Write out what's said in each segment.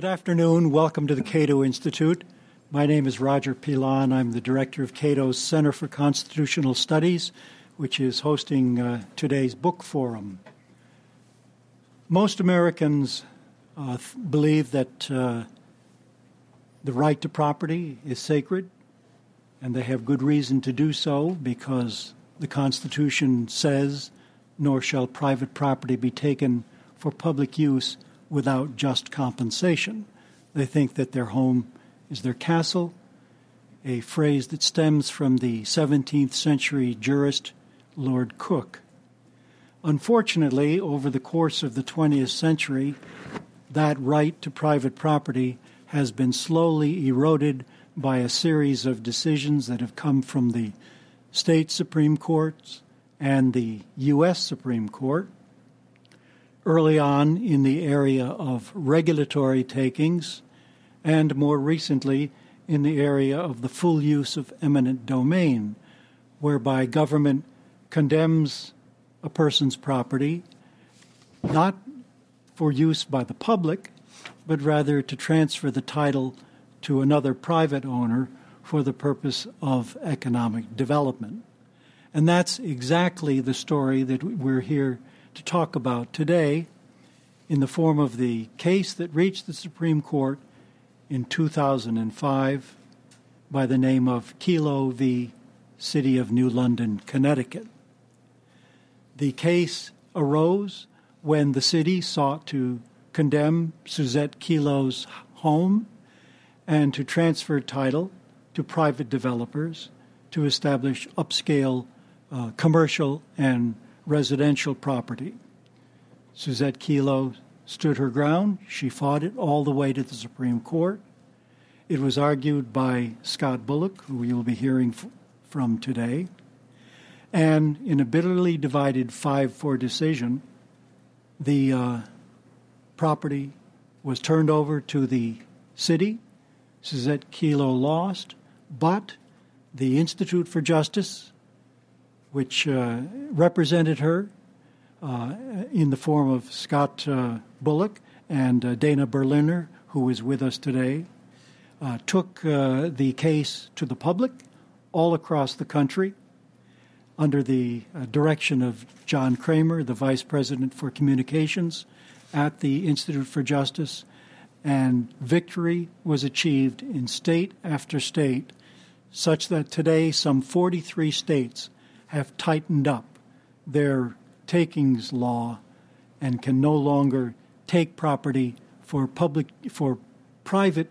Good afternoon. Welcome to the Cato Institute. My name is Roger Pilon. I'm the director of Cato's Center for Constitutional Studies, which is hosting today's book forum. Most Americans believe that the right to property is sacred, and they have good reason to do so because the Constitution says, "Nor shall private property be taken for public use without just compensation." They think that their home is their castle, a phrase that stems from the 17th century jurist Lord Cook. Unfortunately, over the course of the 20th century, that right to private property has been slowly eroded by a series of decisions that have come from the state Supreme Courts and the U.S. Supreme Court. Early on in the area of regulatory takings, and more recently in the area of the full use of eminent domain, whereby government condemns a person's property not for use by the public, but rather to transfer the title to another private owner for the purpose of economic development. And that's exactly the story that we're here to talk about today in the form of the case that reached the Supreme Court in 2005 by the name of Kelo v. City of New London, Connecticut. The case arose when the city sought to condemn Suzette Kelo's home and to transfer title to private developers to establish upscale commercial and residential property. Suzette Kelo stood her ground. She fought it all the way to the Supreme Court. It was argued by Scott Bullock, who you'll be hearing from today. And in a bitterly divided 5-4 decision, the property was turned over to the city. Suzette Kelo lost, but the Institute for Justice, which represented her in the form of Scott Bullock and Dana Berliner, who is with us today, took the case to the public all across the country under the direction of John Kramer, the Vice President for Communications at the Institute for Justice, and victory was achieved in state after state, such that today some 43 states have tightened up their takings law and can no longer take property for private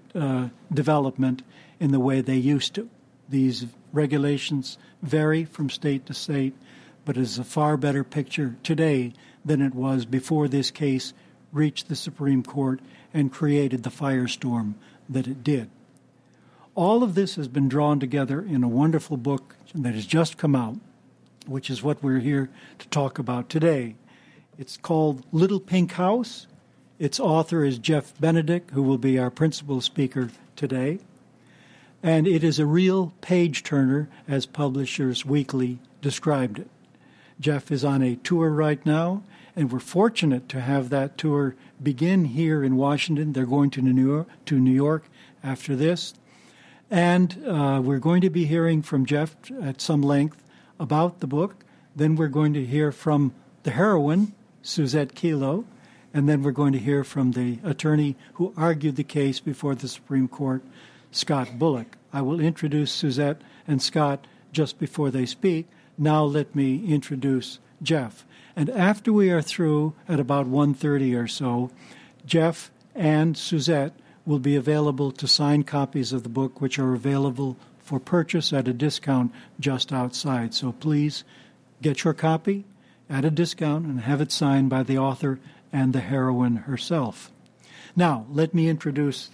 development in the way they used to. These regulations vary from state to state, but it is a far better picture today than it was before this case reached the Supreme Court and created the firestorm that it did. All of this has been drawn together in a wonderful book that has just come out, which is what we're here to talk about today. It's called Little Pink House. Its author is Jeff Benedict, who will be our principal speaker today. And it is a real page-turner, as Publishers Weekly described it. Jeff is on a tour right now, and we're fortunate to have that tour begin here in Washington. They're going to New York after this. And we're going to be hearing from Jeff at some length about the book. Then we're going to hear from the heroine, Suzette Kelo, and then we're going to hear from the attorney who argued the case before the Supreme Court, Scott Bullock. I will introduce Suzette and Scott just before they speak. Now let me introduce Jeff. And after we are through at about 1:30 or so, Jeff and Suzette will be available to sign copies of the book, which are available for purchase at a discount just outside. So please get your copy at a discount and have it signed by the author and the heroine herself. Now, let me introduce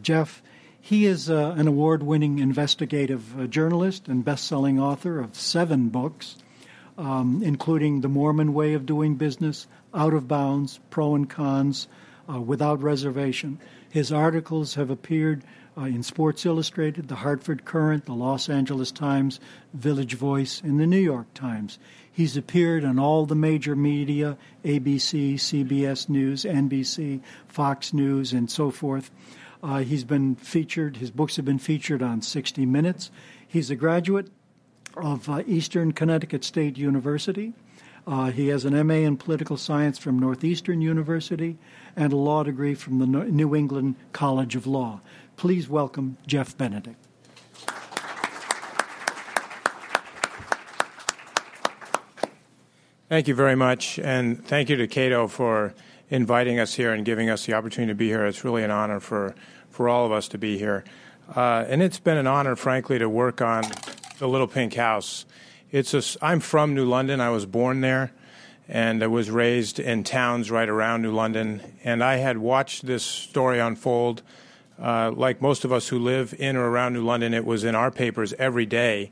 Jeff. He is an award-winning investigative journalist and best-selling author of 7 books, including The Mormon Way of Doing Business, Out of Bounds, Pro and Cons without reservation. His articles have appeared in Sports Illustrated, the Hartford Courant, the Los Angeles Times, Village Voice, and the New York Times. He's appeared on all the major media, ABC, CBS News, NBC, Fox News, and so forth. He's been featured, his books have been featured on 60 Minutes. He's a graduate of Eastern Connecticut State University. He has an MA in political science from Northeastern University and a law degree from the New England College of Law. Please welcome Jeff Benedict. Thank you very much, and thank you to Cato for inviting us here and giving us the opportunity to be here. It's really an honor for all of us to be here. And it's been an honor, frankly, to work on the Little Pink House. I'm from New London. I was born there, and I was raised in towns right around New London. And I had watched this story unfold. Like most of us who live in or around New London, it was in our papers every day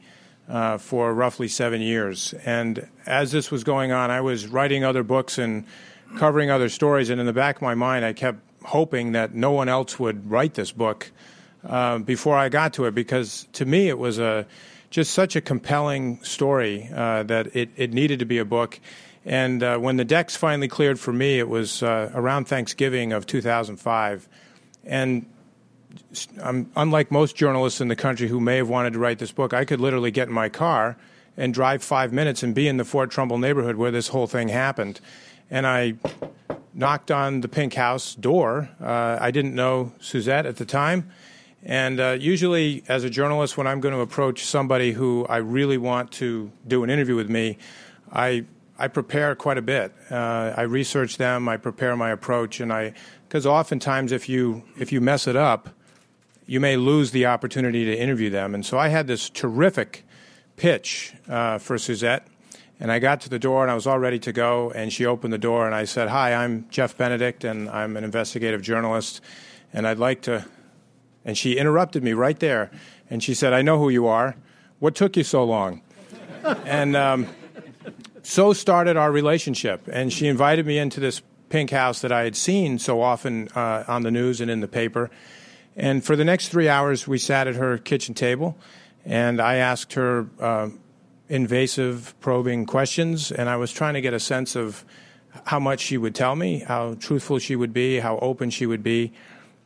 for roughly 7 years. And as this was going on, I was writing other books and covering other stories. And in the back of my mind, I kept hoping that no one else would write this book before I got to it, because to me it was just such a compelling story that it needed to be a book. And when the decks finally cleared for me, it was around Thanksgiving of 2005. And unlike most journalists in the country who may have wanted to write this book, I could literally get in my car and drive 5 minutes and be in the Fort Trumbull neighborhood where this whole thing happened. And I knocked on the Pink House door. I didn't know Suzette at the time. And usually as a journalist, when I'm going to approach somebody who I really want to do an interview with me, I prepare quite a bit. I research them, I prepare my approach, because oftentimes if you mess it up, you may lose the opportunity to interview them. And so I had this terrific pitch for Suzette, and I got to the door, and I was all ready to go, and she opened the door, and I said, "Hi, I'm Jeff Benedict, and I'm an investigative journalist, and I'd like to—" And she interrupted me right there, and she said, "I know who you are. What took you so long?" And so started our relationship, and she invited me into this Pink House that I had seen so often on the news and in the paper. And for the next 3 hours, we sat at her kitchen table, and I asked her invasive, probing questions, and I was trying to get a sense of how much she would tell me, how truthful she would be, how open she would be,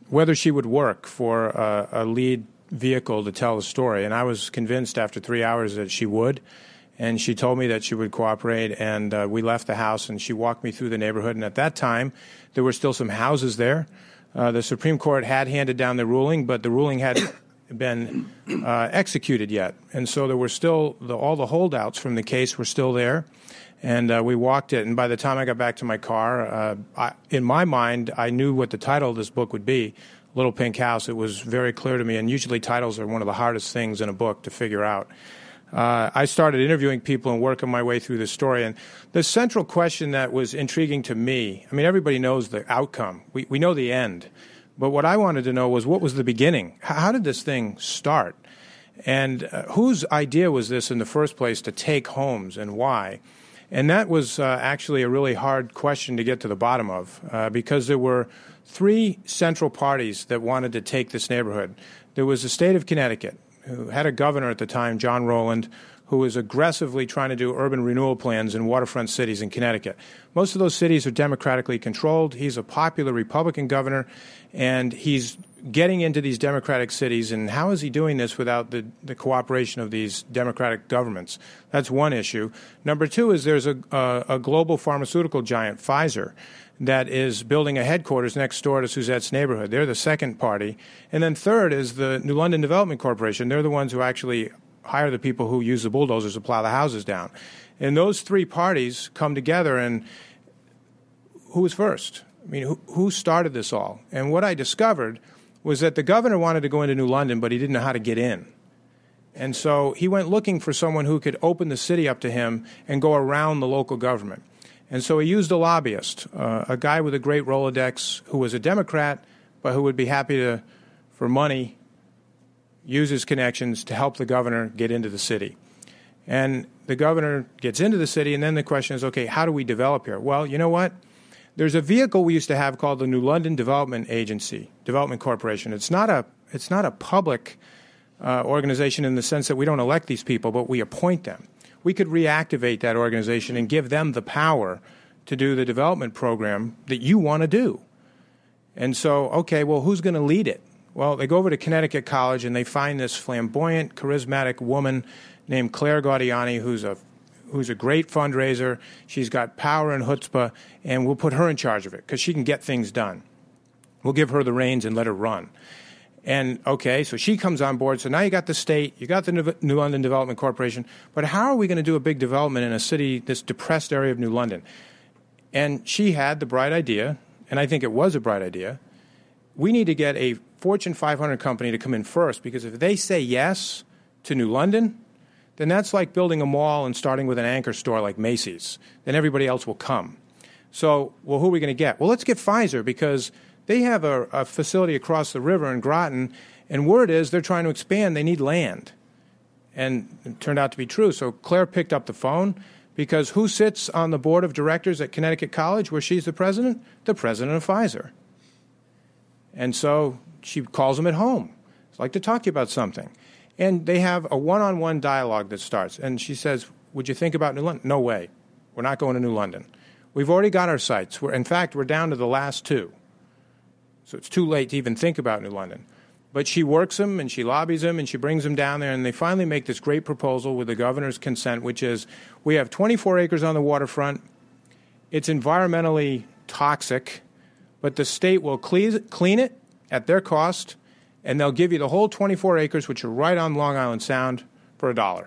whether she would work for a lead vehicle to tell the story. And I was convinced after 3 hours that she would, and she told me that she would cooperate, and we left the house, and she walked me through the neighborhood. And at that time, there were still some houses there. The Supreme Court had handed down the ruling, but the ruling hadn't been executed yet. And so there were still all the holdouts from the case were still there. And we walked it. And by the time I got back to my car, in my mind, I knew what the title of this book would be, Little Pink House. It was very clear to me. And usually titles are one of the hardest things in a book to figure out. I started interviewing people and working my way through the story. And the central question that was intriguing to me, I mean, everybody knows the outcome. We know the end. But what I wanted to know was, what was the beginning? How did this thing start? And whose idea was this in the first place to take homes, and why? And that was actually a really hard question to get to the bottom of, because there were three central parties that wanted to take this neighborhood. There was the state of Connecticut, who had a governor at the time, John Rowland, who was aggressively trying to do urban renewal plans in waterfront cities in Connecticut. Most of those cities are democratically controlled. He's a popular Republican governor, and he's getting into these Democratic cities. And how is he doing this without the cooperation of these Democratic governments? That's one issue. Number two is there's a global pharmaceutical giant, Pfizer, that is building a headquarters next door to Suzette's neighborhood. They're the second party. And then third is the New London Development Corporation. They're the ones who actually hire the people who use the bulldozers to plow the houses down. And those three parties come together, and who was first? I mean, who started this all? And what I discovered was that the governor wanted to go into New London, but he didn't know how to get in. And so he went looking for someone who could open the city up to him and go around the local government. And so he used a lobbyist, a guy with a great Rolodex who was a Democrat, but who would be happy to, for money, use his connections to help the governor get into the city. And the governor gets into the city, and then the question is, okay, how do we develop here? Well, you know what? There's a vehicle we used to have called the New London Development Corporation. It's not a public organization in the sense that we don't elect these people, but we appoint them. We could reactivate that organization and give them the power to do the development program that you want to do. And so, okay, well, who's going to lead it? Well, they go over to Connecticut College and they find this flamboyant, charismatic woman named Claire Gaudiani, who's a great fundraiser. She's got power and chutzpah, and we'll put her in charge of it because she can get things done. We'll give her the reins and let her run. And, okay, so she comes on board. So now you got the state, you got the New London Development Corporation, but how are we going to do a big development in a city, this depressed area of New London? And she had the bright idea, and I think it was a bright idea. We need to get a Fortune 500 company to come in first, because if they say yes to New London, then that's like building a mall and starting with an anchor store like Macy's. Then everybody else will come. So, well, who are we going to get? Well, let's get Pfizer, because they have a facility across the river in Groton, and word is they're trying to expand. They need land. And it turned out to be true. So Claire picked up the phone, because who sits on the board of directors at Connecticut College where she's the president? The president of Pfizer. And so she calls him at home. I'd like to talk to you about something. And they have a one-on-one dialogue that starts. And she says, would you think about New London? No way. We're not going to New London. We've already got our sites. In fact, we're down to the last two. So it's too late to even think about New London. But she works him, and she lobbies him, and she brings him down there, and they finally make this great proposal with the governor's consent, which is we have 24 acres on the waterfront. It's environmentally toxic, but the state will clean it at their cost, and they'll give you the whole 24 acres, which are right on Long Island Sound, for $1.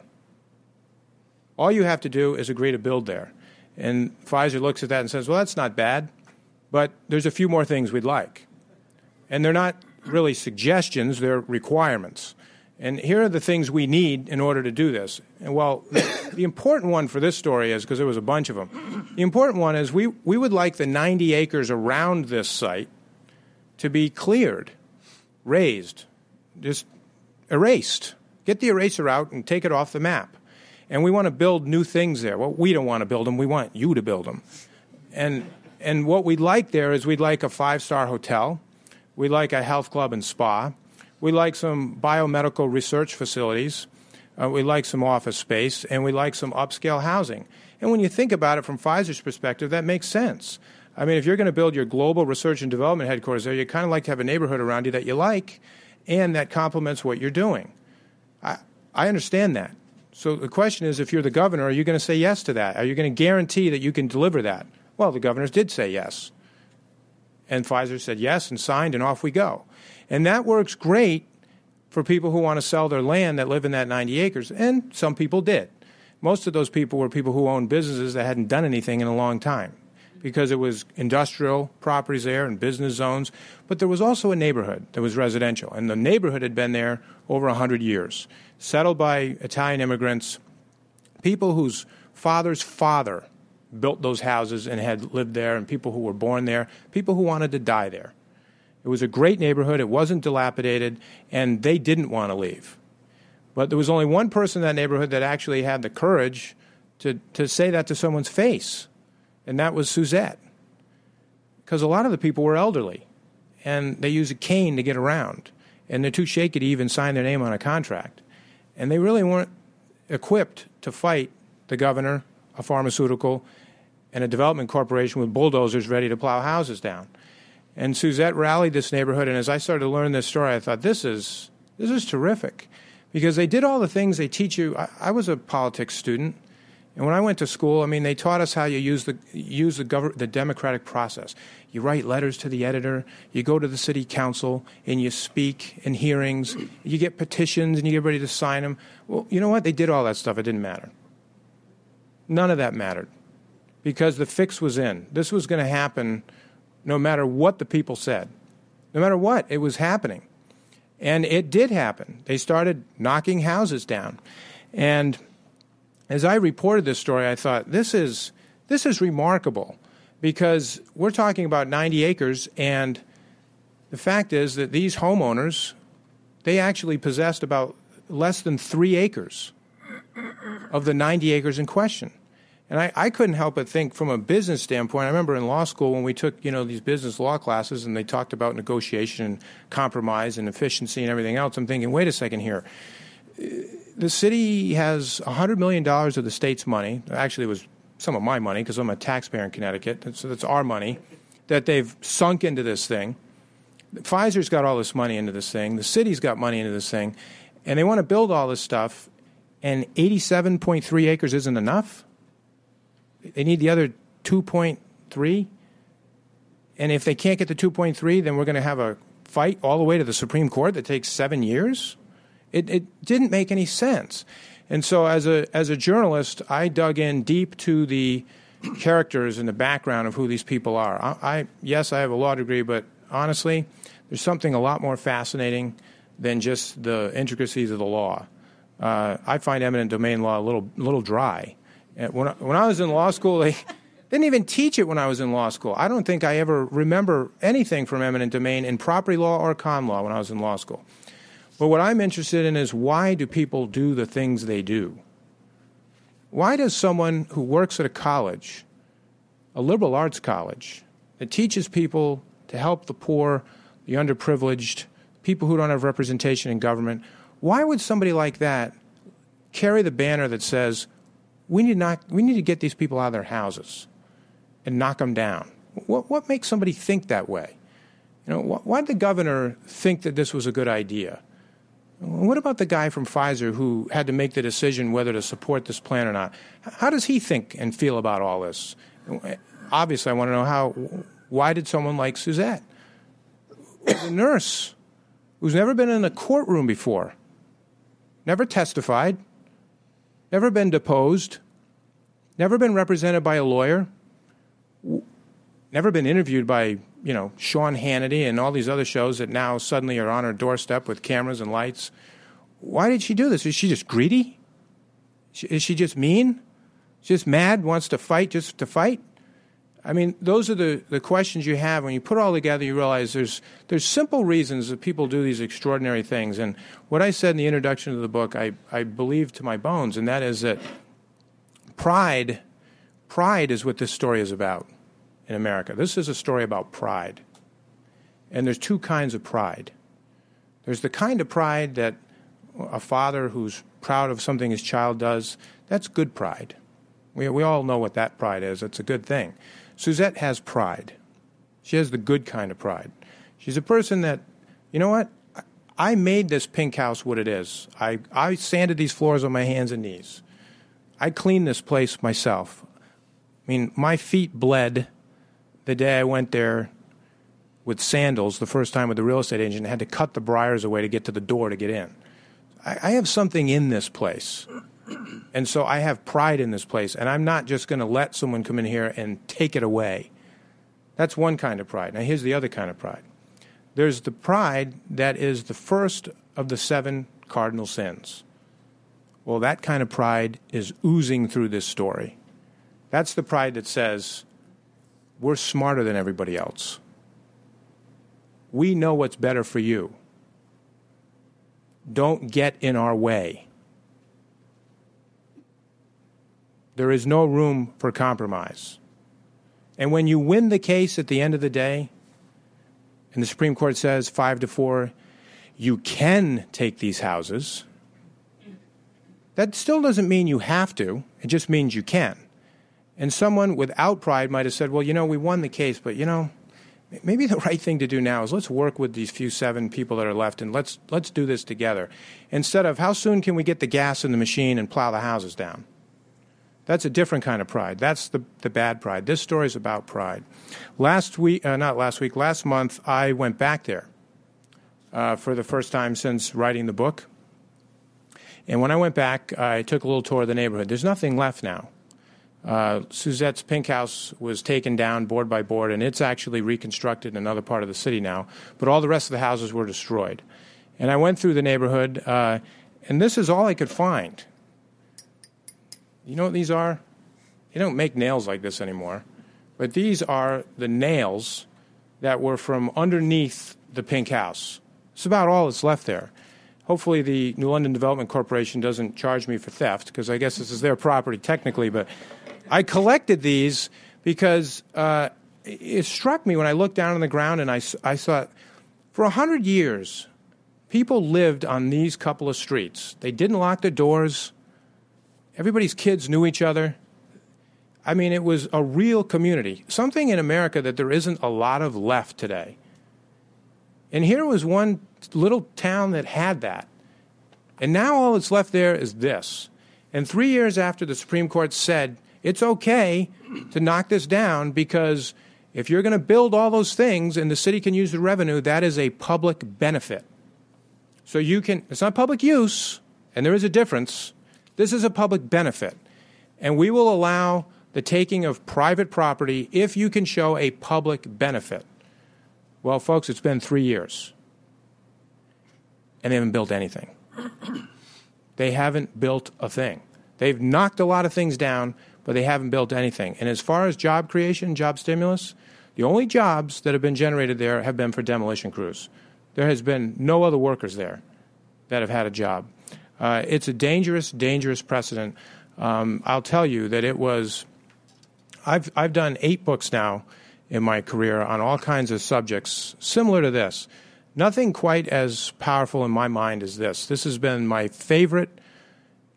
All you have to do is agree to build there. And Pfizer looks at that and says, well, that's not bad, but there's a few more things we'd like. And they're not really suggestions, they're requirements. And here are the things we need in order to do this. And well, the important one for this story is, because there was a bunch of them, the important one is we would like the 90 acres around this site to be cleared, razed, just erased. Get the eraser out and take it off the map. And we want to build new things there. Well, we don't want to build them. We want you to build them. And what we'd like there is we'd like a 5-star hotel. We like a health club and spa. We like some biomedical research facilities. We like some office space. And we like some upscale housing. And when you think about it from Pfizer's perspective, that makes sense. I mean, if you're going to build your global research and development headquarters there, you kind of like to have a neighborhood around you that you like and that complements what you're doing. I understand that. So the question is, if you're the governor, are you going to say yes to that? Are you going to guarantee that you can deliver that? Well, the governors did say yes. And Pfizer said yes and signed, and off we go. And that works great for people who want to sell their land that live in that 90 acres, and some people did. Most of those people were people who owned businesses that hadn't done anything in a long time because it was industrial properties there and business zones. But there was also a neighborhood that was residential, and the neighborhood had been there over 100 years, settled by Italian immigrants, people whose father's father built those houses and had lived there, and people who were born there, people who wanted to die there. It was a great neighborhood. It wasn't dilapidated, and they didn't want to leave. But there was only one person in that neighborhood that actually had the courage to say that to someone's face, and that was Suzette, because a lot of the people were elderly, and they used a cane to get around, and they're too shaky to even sign their name on a contract. And they really weren't equipped to fight the governor, a pharmaceutical, and a development corporation with bulldozers ready to plow houses down. And Suzette rallied this neighborhood, and as I started to learn this story, I thought, this is terrific, because they did all the things they teach you. I was a politics student, and when I went to school, I mean, they taught us how you use the democratic process. You write letters to the editor, you go to the city council, and you speak in hearings, you get petitions, and you get ready to sign them. Well, you know what? They did all that stuff. It didn't matter. None of that mattered, because the fix was in. This was going to happen no matter what the people said. No matter what, it was happening. And it did happen. They started knocking houses down. And as I reported this story, I thought, this is remarkable, because we're talking about 90 acres, and the fact is that these homeowners, they actually possessed about less than 3 acres of the 90 acres in question. And I couldn't help but think from a business standpoint. I remember in law school when we took, these business law classes and they talked about negotiation and compromise and efficiency and everything else. I'm thinking, wait a second here. The city has $100 million of the state's money. Actually, it was some of my money because I'm a taxpayer in Connecticut. So that's our money that they've sunk into this thing. Pfizer's got all this money into this thing. The city's got money into this thing. And they want to build all this stuff. And 87.3 acres isn't enough. They need the other 2.3, and if they can't get the 2.3, then we're going to have a fight all the way to the Supreme Court that takes 7 years. It didn't make any sense. And so as a journalist, I dug in deep to the characters and the background of who these people are. I have a law degree, but honestly, there's something a lot more fascinating than just the intricacies of the law. I find eminent domain law a little dry. When I was in law school, they didn't even teach it when I was in law school. I don't think I ever remember anything from eminent domain in property law or common law when I was in law school. But what I'm interested in is, why do people do the things they do? Why does someone who works at a college, a liberal arts college, that teaches people to help the poor, the underprivileged, people who don't have representation in government, why would somebody like that carry the banner that says, we need to get these people out of their houses and knock them down? What makes somebody think that way? Why did the governor think that this was a good idea? What about the guy from Pfizer who had to make the decision whether to support this plan or not? How does he think and feel about all this? Obviously, I want to know why did someone like Suzette, a nurse who's never been in a courtroom before, never testified, never been deposed, never been represented by a lawyer, never been interviewed by, Sean Hannity and all these other shows that now suddenly are on her doorstep with cameras and lights. Why did she do this? Is she just greedy? Is she just mean? Just mad, wants to fight just to fight? I mean, those are the questions you have. When you put it all together, you realize there's simple reasons that people do these extraordinary things. And what I said in the introduction to the book, I believe to my bones, and that is that pride is what this story is about in America. This is a story about pride. And there's two kinds of pride. There's the kind of pride that a father who's proud of something his child does. That's good pride. We all know what that pride is. It's a good thing. Suzette has pride. She has the good kind of pride. She's a person that, I made this pink house what it is. I sanded these floors on my hands and knees. I cleaned this place myself. I mean, my feet bled the day I went there with sandals the first time with the real estate agent and had to cut the briars away to get to the door to get in. I have something in this place. And so I have pride in this place, and I'm not just going to let someone come in here and take it away. That's one kind of pride. Now, here's the other kind of pride. There's the pride that is the first of the 7 cardinal sins. Well, that kind of pride is oozing through this story. That's the pride that says, we're smarter than everybody else. We know what's better for you. Don't get in our way. There is no room for compromise. And when you win the case at the end of the day, and the Supreme Court says 5-4, you can take these houses, that still doesn't mean you have to. It just means you can. And someone without pride might have said, well, we won the case, but, maybe the right thing to do now is let's work with these few 7 people that are left and let's do this together. Instead of how soon can we get the gas in the machine and plow the houses down? That's a different kind of pride. That's the bad pride. This story is about pride. Last month, I went back there for the first time since writing the book. And when I went back, I took a little tour of the neighborhood. There's nothing left now. Suzette's pink house was taken down board by board, and it's actually reconstructed in another part of the city now. But all the rest of the houses were destroyed. And I went through the neighborhood, and this is all I could find. You know what these are? They don't make nails like this anymore. But these are the nails that were from underneath the pink house. It's about all that's left there. Hopefully the New London Development Corporation doesn't charge me for theft, because I guess this is their property technically. But I collected these because it struck me when I looked down on the ground and I saw, for 100 years, people lived on these couple of streets. They didn't lock their doors. Everybody's kids knew each other. I mean, it was a real community, something in America that there isn't a lot of left today. And here was one little town that had that. And now all that's left there is this. And 3 years after the Supreme Court said, it's okay to knock this down because if you're going to build all those things and the city can use the revenue, that is a public benefit. So you can, it's not public use, and there is a difference. This is a public benefit. And we will allow the taking of private property if you can show a public benefit. Well, folks, it's been 3 years. And they haven't built anything. They haven't built a thing. They've knocked a lot of things down, but they haven't built anything. And as far as job creation, job stimulus, the only jobs that have been generated there have been for demolition crews. There has been no other workers there that have had a job. It's a dangerous, dangerous precedent. I'll tell you that it was – I've done 8 books now in my career on all kinds of subjects similar to this. Nothing quite as powerful in my mind as this. This has been my favorite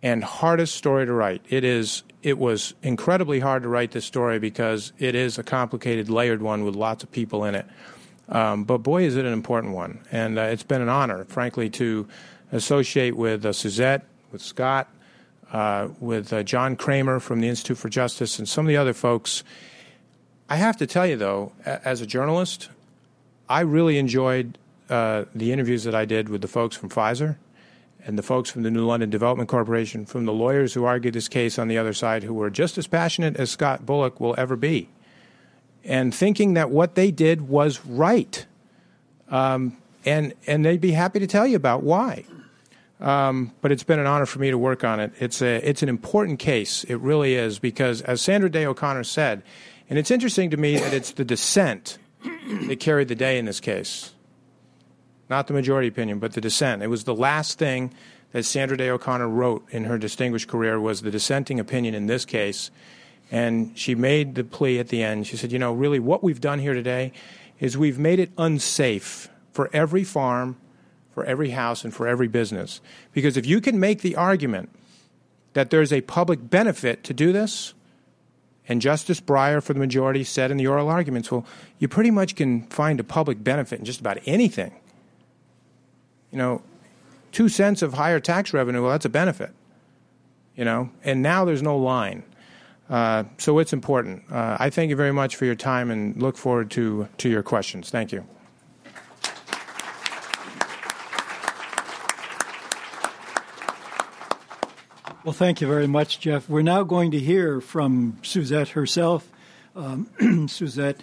and hardest story to write. It was incredibly hard to write this story because it is a complicated, layered one with lots of people in it. But boy, is it an important one. And it's been an honor, frankly, to associate with Suzette, with Scott, with John Kramer from the Institute for Justice and some of the other folks. I have to tell you, though, as a journalist, I really enjoyed the interviews that I did with the folks from Pfizer and the folks from the New London Development Corporation, from the lawyers who argued this case on the other side who were just as passionate as Scott Bullock will ever be, and thinking that what they did was right. And they'd be happy to tell you about why. But it's been an honor for me to work on it. It's an important case. It really is because, as Sandra Day O'Connor said, and it's interesting to me that it's the dissent that carried the day in this case. Not the majority opinion, but the dissent. It was the last thing that Sandra Day O'Connor wrote in her distinguished career was the dissenting opinion in this case. And she made the plea at the end. She said, you know, really what we've done here today is we've made it unsafe for every farm, for every house, and for every business. Because if you can make the argument that there's a public benefit to do this, and Justice Breyer for the majority said in the oral arguments, well, you pretty much can find a public benefit in just about anything. You know, 2 cents of higher tax revenue, well, that's a benefit, you know, and now there's no line. So it's important. I thank you very much for your time and look forward to your questions. Thank you. Well, thank you very much, Jeff. We're now going to hear from Suzette herself. Suzette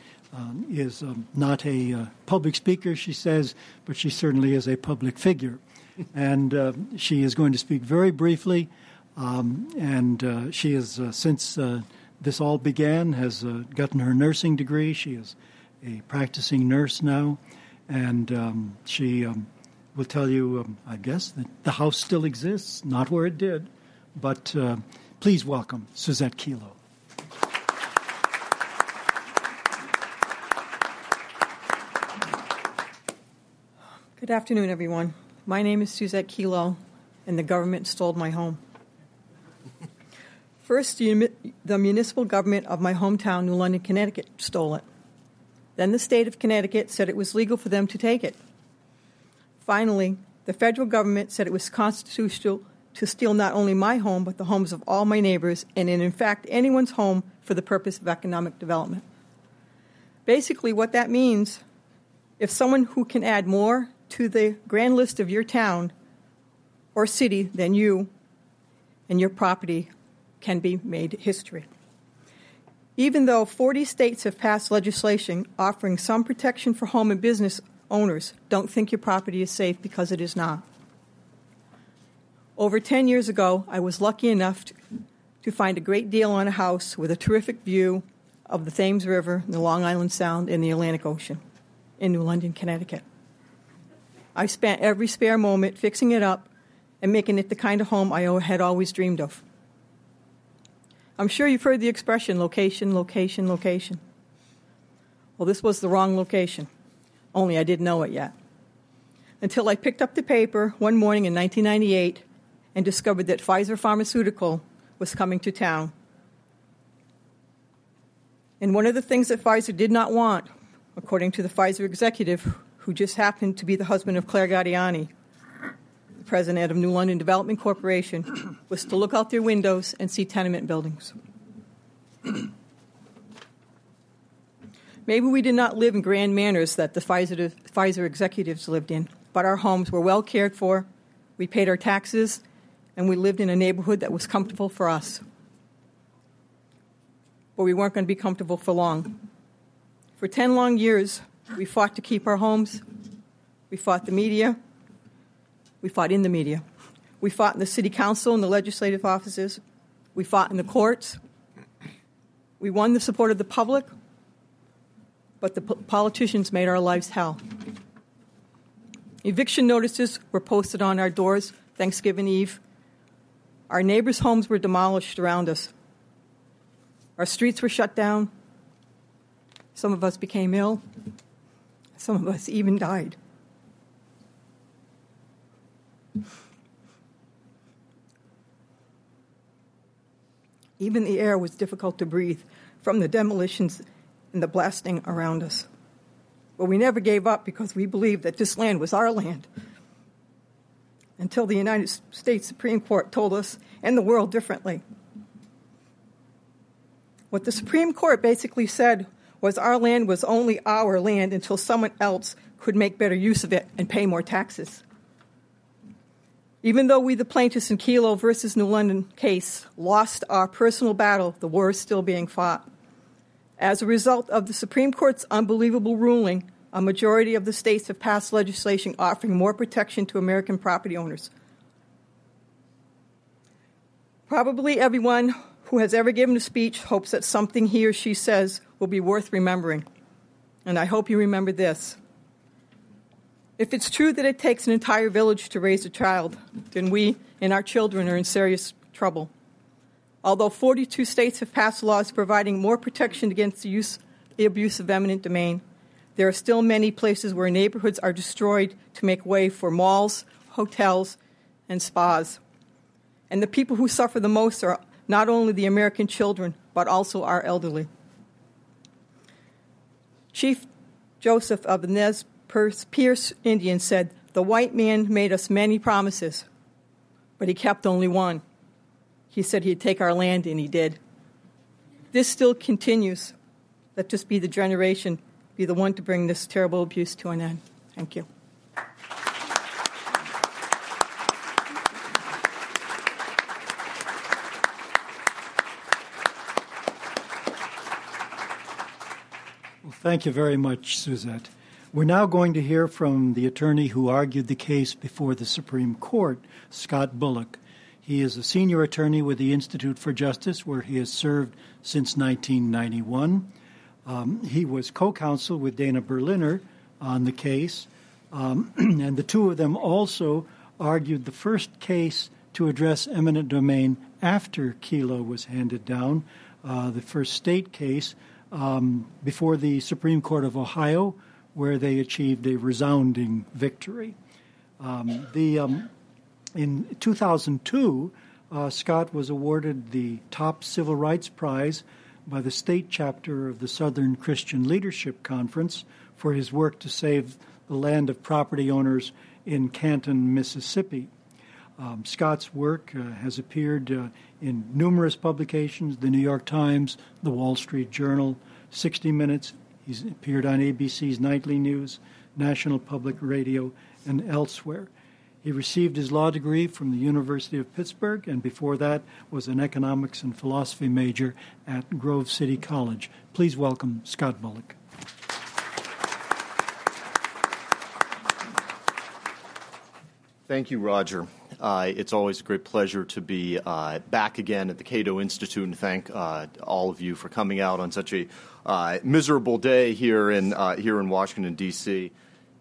is not a public speaker, she says, but she certainly is a public figure. And she is going to speak very briefly. And she is, since this all began, has gotten her nursing degree. She is a practicing nurse now. And she will tell you, I guess, that the house still exists, not where it did. But please welcome Suzette Kelo. Good afternoon, everyone. My name is Suzette Kelo, and the government stole my home. First, the municipal government of my hometown, New London, Connecticut, stole it. Then the state of Connecticut said it was legal for them to take it. Finally, the federal government said it was constitutional to steal not only my home, but the homes of all my neighbors, and in fact, anyone's home for the purpose of economic development. Basically, what that means, if someone who can add more to the grand list of your town or city than you and your property can be made history. Even though 40 states have passed legislation offering some protection for home and business owners, don't think your property is safe because it is not. Over 10 years ago, I was lucky enough to find a great deal on a house with a terrific view of the Thames River, the Long Island Sound, and the Atlantic Ocean in New London, Connecticut. I spent every spare moment fixing it up and making it the kind of home I had always dreamed of. I'm sure you've heard the expression, location, location, location. Well, this was the wrong location, only I didn't know it yet. Until I picked up the paper one morning in 1998 and discovered that Pfizer Pharmaceutical was coming to town. And one of the things that Pfizer did not want, according to the Pfizer executive, who just happened to be the husband of Claire Gaudiani, the president of New London Development Corporation, was to look out their windows and see tenement buildings. Maybe we did not live in grand manors that the Pfizer executives lived in, but our homes were well cared for, we paid our taxes, and we lived in a neighborhood that was comfortable for us. But we weren't going to be comfortable for long. For 10 long years, we fought to keep our homes. We fought the media. We fought in the media. We fought in the city council and the legislative offices. We fought in the courts. We won the support of the public, but the politicians made our lives hell. Eviction notices were posted on our doors Thanksgiving Eve. Our neighbors' homes were demolished around us. Our streets were shut down. Some of us became ill. Some of us even died. Even the air was difficult to breathe from the demolitions and the blasting around us. But we never gave up because we believed that this land was our land, until the United States Supreme Court told us and the world differently. What the Supreme Court basically said was our land was only our land until someone else could make better use of it and pay more taxes. Even though we, the plaintiffs in Kelo versus New London case, lost our personal battle, the war is still being fought. As a result of the Supreme Court's unbelievable ruling, a majority of the states have passed legislation offering more protection to American property owners. Probably everyone who has ever given a speech hopes that something he or she says will be worth remembering. And I hope you remember this. If it's true that it takes an entire village to raise a child, then we and our children are in serious trouble. Although 42 states have passed laws providing more protection against the abuse of eminent domain, there are still many places where neighborhoods are destroyed to make way for malls, hotels, and spas. And the people who suffer the most are not only the American children, but also our elderly. Chief Joseph of the Nez Perce Indians said, "The white man made us many promises, but he kept only one. He said he'd take our land, and he did." This still continues. Let just be the generation, be the one to bring this terrible abuse to an end. Thank you. Thank you very much, Suzette. We're now going to hear from the attorney who argued the case before the Supreme Court, Scott Bullock. He is a senior attorney with the Institute for Justice, where he has served since 1991. He was co-counsel with Dana Berliner on the case, and the two of them also argued the first case to address eminent domain after Kelo was handed down, the first state case, before the Supreme Court of Ohio, where they achieved a resounding victory. In 2002, Scott was awarded the top civil rights prize by the state chapter of the Southern Christian Leadership Conference for his work to save the land of property owners in Canton, Mississippi. Scott's work has appeared in numerous publications, the New York Times, the Wall Street Journal, 60 Minutes. He's appeared on ABC's Nightly News, National Public Radio, and elsewhere. He received his law degree from the University of Pittsburgh, and before that was an economics and philosophy major at Grove City College. Please welcome Scott Bullock. Thank you, Roger. It's always a great pleasure to be back again at the Cato Institute, and thank all of you for coming out on such a miserable day here in Washington, D.C.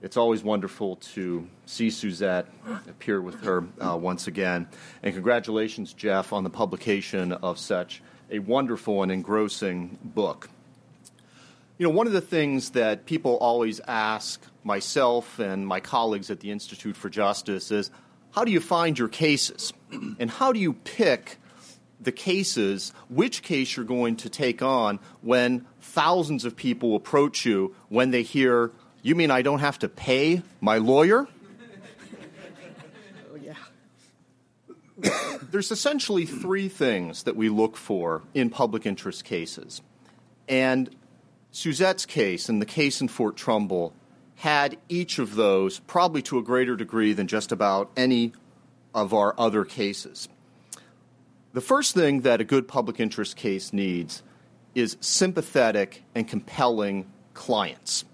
It's always wonderful to see Suzette, appear with her once again. And congratulations, Jeff, on the publication of such a wonderful and engrossing book. You know, one of the things that people always ask myself and my colleagues at the Institute for Justice is, how do you find your cases? And how do you pick the cases, which case you're going to take on when thousands of people approach you when they hear, you mean I don't have to pay my lawyer? There's essentially three things that we look for in public interest cases. And Suzette's case and the case in Fort Trumbull had each of those probably to a greater degree than just about any of our other cases. The first thing that a good public interest case needs is sympathetic and compelling clients.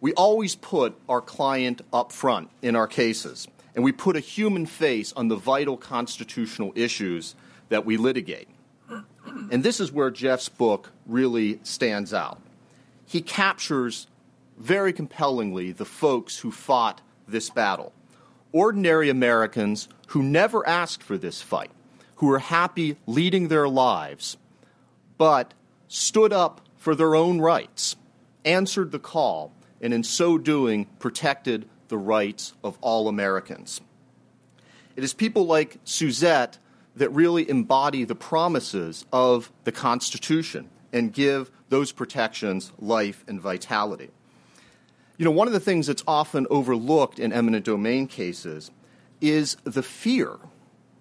We always put our client up front in our cases. And we put a human face on the vital constitutional issues that we litigate. And this is where Jeff's book really stands out. He captures very compellingly the folks who fought this battle. Ordinary Americans who never asked for this fight, who were happy leading their lives, but stood up for their own rights, answered the call, and in so doing protected the rights of all Americans. It is people like Suzette that really embody the promises of the Constitution and give those protections life and vitality. You know, one of the things that's often overlooked in eminent domain cases is the fear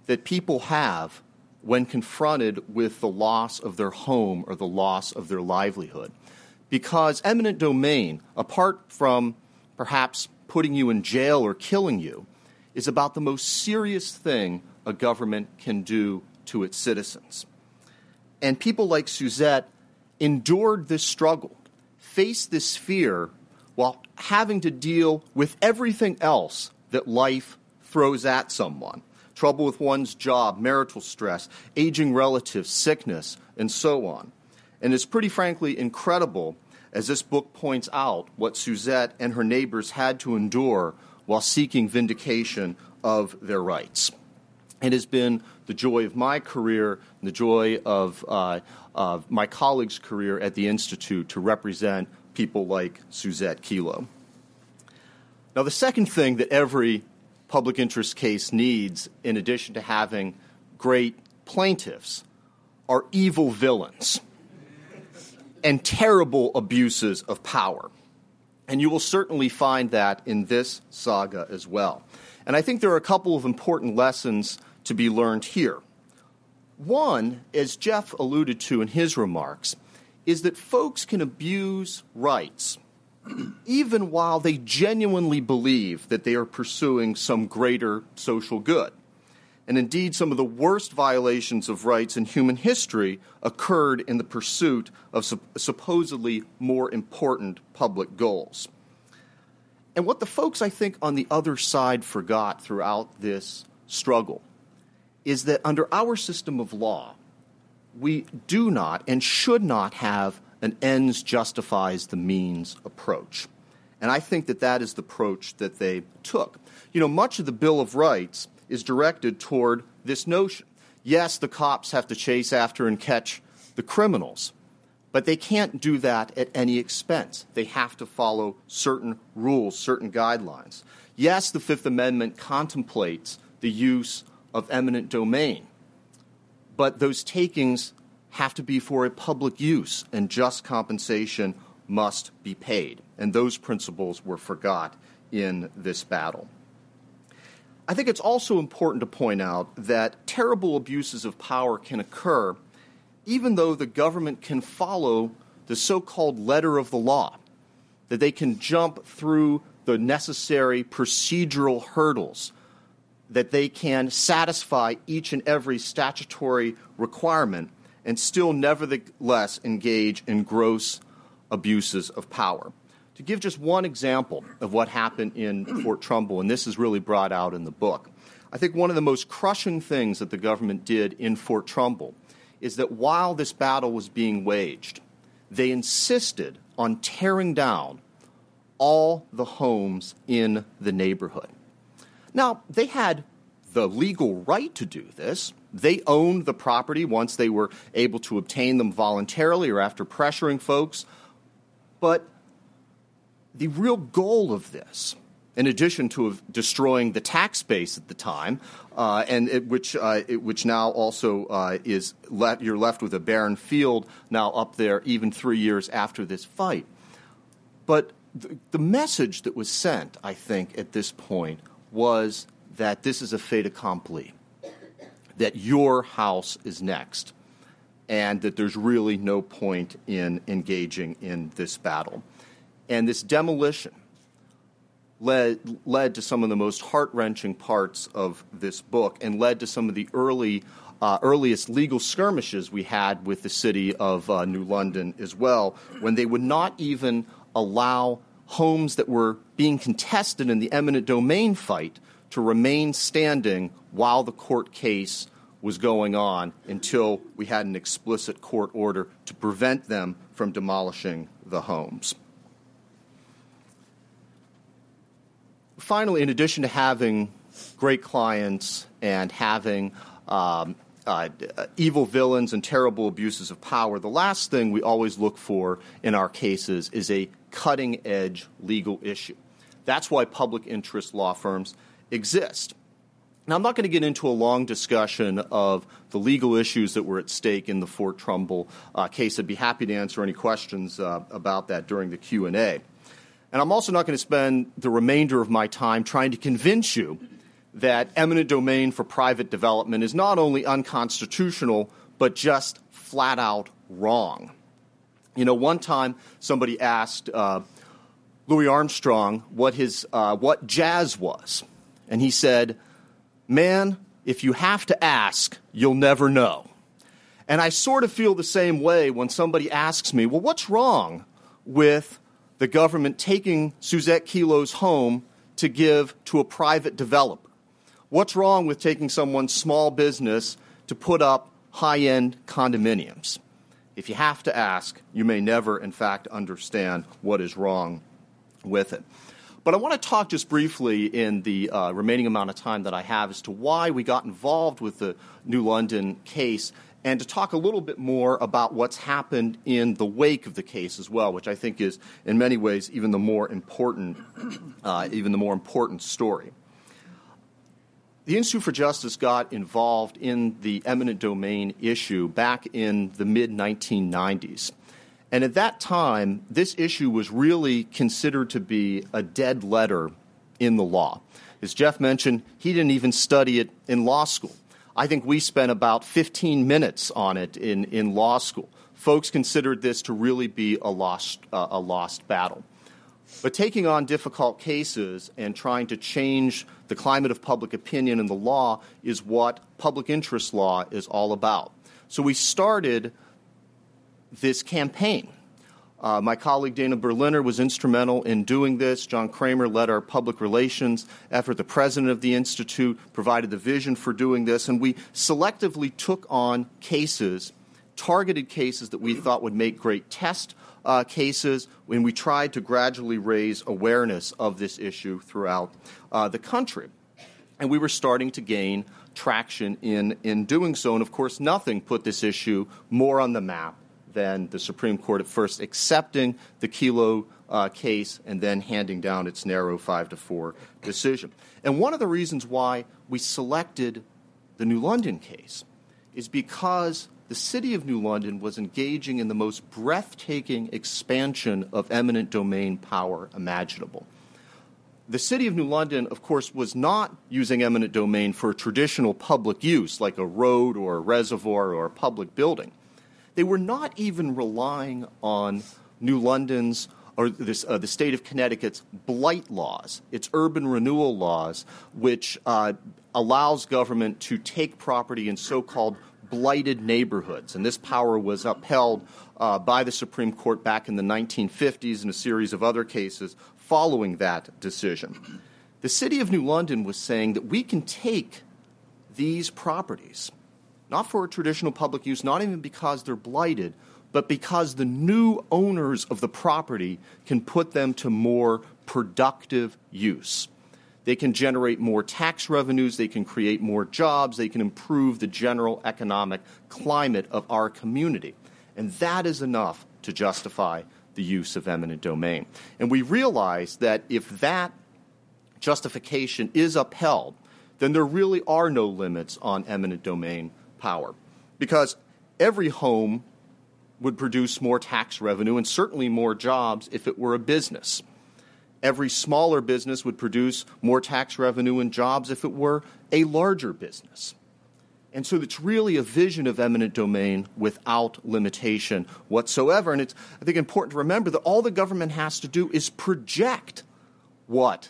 that people have when confronted with the loss of their home or the loss of their livelihood. Because eminent domain, apart from perhaps putting you in jail or killing you, is about the most serious thing a government can do to its citizens. And people like Suzette endured this struggle, faced this fear, while having to deal with everything else that life throws at someone. Trouble with one's job, marital stress, aging relatives, sickness, and so on. And it's pretty frankly incredible, as this book points out, what Suzette and her neighbors had to endure while seeking vindication of their rights. It has been the joy of my career and the joy of my colleagues' career at the Institute to represent people like Suzette Kelo. Now, the second thing that every public interest case needs, in addition to having great plaintiffs, are evil villains and terrible abuses of power. And you will certainly find that in this saga as well. And I think there are a couple of important lessons to be learned here. One, as Jeff alluded to in his remarks, is that folks can abuse rights even while they genuinely believe that they are pursuing some greater social good. And indeed, some of the worst violations of rights in human history occurred in the pursuit of supposedly more important public goals. And what the folks, I think, on the other side forgot throughout this struggle is that under our system of law, we do not and should not have an ends justifies the means approach. And I think that that is the approach that they took. You know, much of the Bill of Rights is directed toward this notion. Yes, the cops have to chase after and catch the criminals, but they can't do that at any expense. They have to follow certain rules, certain guidelines. Yes, the Fifth Amendment contemplates the use of eminent domain, but those takings have to be for a public use, and just compensation must be paid. And those principles were forgot in this battle. I think it's also important to point out that terrible abuses of power can occur even though the government can follow the so-called letter of the law, that they can jump through the necessary procedural hurdles, that they can satisfy each and every statutory requirement and still nevertheless engage in gross abuses of power. To give just one example of what happened in Fort Trumbull, and this is really brought out in the book, I think one of the most crushing things that the government did in Fort Trumbull is that while this battle was being waged, they insisted on tearing down all the homes in the neighborhood. Now, they had the legal right to do this. They owned the property once they were able to obtain them voluntarily or after pressuring folks. But the real goal of this, in addition to destroying the tax base at the time, which now also you're left with a barren field now up there even 3 years after this fight. But the message that was sent, I think, at this point was that this is a fait accompli, that your house is next, and that there's really no point in engaging in this battle. And this demolition led to some of the most heart-wrenching parts of this book and led to some of the earliest legal skirmishes we had with the city of New London as well, when they would not even allow homes that were being contested in the eminent domain fight to remain standing while the court case was going on until we had an explicit court order to prevent them from demolishing the homes. Finally, in addition to having great clients and having evil villains and terrible abuses of power, the last thing we always look for in our cases is a cutting-edge legal issue. That's why public interest law firms exist. Now, I'm not going to get into a long discussion of the legal issues that were at stake in the Fort Trumbull case. I'd be happy to answer any questions about that during the Q&A. And I'm also not going to spend the remainder of my time trying to convince you that eminent domain for private development is not only unconstitutional, but just flat out wrong. You know, one time somebody asked Louis Armstrong what jazz was, and he said, "Man, if you have to ask, you'll never know." And I sort of feel the same way when somebody asks me, well, what's wrong with the government taking Suzette Kelo's home to give to a private developer? What's wrong with taking someone's small business to put up high-end condominiums? If you have to ask, you may never, in fact, understand what is wrong with it. But I want to talk just briefly in the remaining amount of time that I have as to why we got involved with the New London case, and to talk a little bit more about what's happened in the wake of the case as well, which I think is, in many ways, even the more important story. The Institute for Justice got involved in the eminent domain issue back in the mid-1990s. And at that time, this issue was really considered to be a dead letter in the law. As Jeff mentioned, he didn't even study it in law school. I think we spent about 15 minutes on it in law school. Folks considered this to really be a lost battle. But taking on difficult cases and trying to change the climate of public opinion and the law is what public interest law is all about. So we started this campaign. My colleague Dana Berliner was instrumental in doing this. John Kramer led our public relations effort. The president of the Institute provided the vision for doing this, and we selectively took on cases, targeted cases that we thought would make great test cases, and we tried to gradually raise awareness of this issue throughout the country. And we were starting to gain traction in doing so, and of course nothing put this issue more on the map than the Supreme Court at first accepting the Kelo case and then handing down its narrow 5-4 decision. And one of the reasons why we selected the New London case is because the city of New London was engaging in the most breathtaking expansion of eminent domain power imaginable. The city of New London, of course, was not using eminent domain for traditional public use like a road or a reservoir or a public building. They were not even relying on New London's or the state of Connecticut's blight laws, its urban renewal laws, which allows government to take property in so-called blighted neighborhoods. And this power was upheld by the Supreme Court back in the 1950s in a series of other cases following that decision. The city of New London was saying that we can take these properties, not for traditional public use, not even because they're blighted, but because the new owners of the property can put them to more productive use. They can generate more tax revenues. They can create more jobs. They can improve the general economic climate of our community. And that is enough to justify the use of eminent domain. And we realize that if that justification is upheld, then there really are no limits on eminent domain power, because every home would produce more tax revenue and certainly more jobs if it were a business. Every smaller business would produce more tax revenue and jobs if it were a larger business. And so it's really a vision of eminent domain without limitation whatsoever. And it's, I think, important to remember that all the government has to do is project what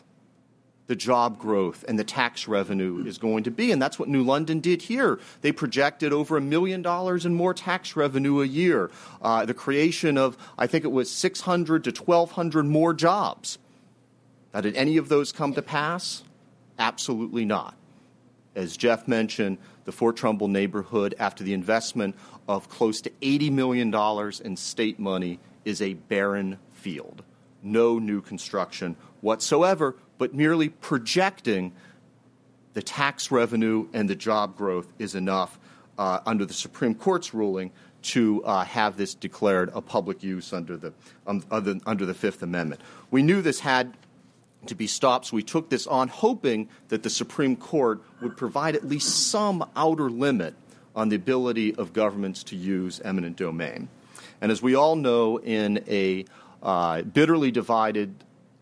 the job growth and the tax revenue is going to be. And that's what New London did here. They projected over $1 million in more tax revenue a year, the creation of, I think it was 600 to 1,200 more jobs. Now, did any of those come to pass? Absolutely not. As Jeff mentioned, the Fort Trumbull neighborhood, after the investment of close to $80 million in state money, is a barren field. No new construction whatsoever, but merely projecting the tax revenue and the job growth is enough under the Supreme Court's ruling to have this declared a public use under the Fifth Amendment. We knew this had to be stopped, so we took this on, hoping that the Supreme Court would provide at least some outer limit on the ability of governments to use eminent domain. And as we all know, in a bitterly divided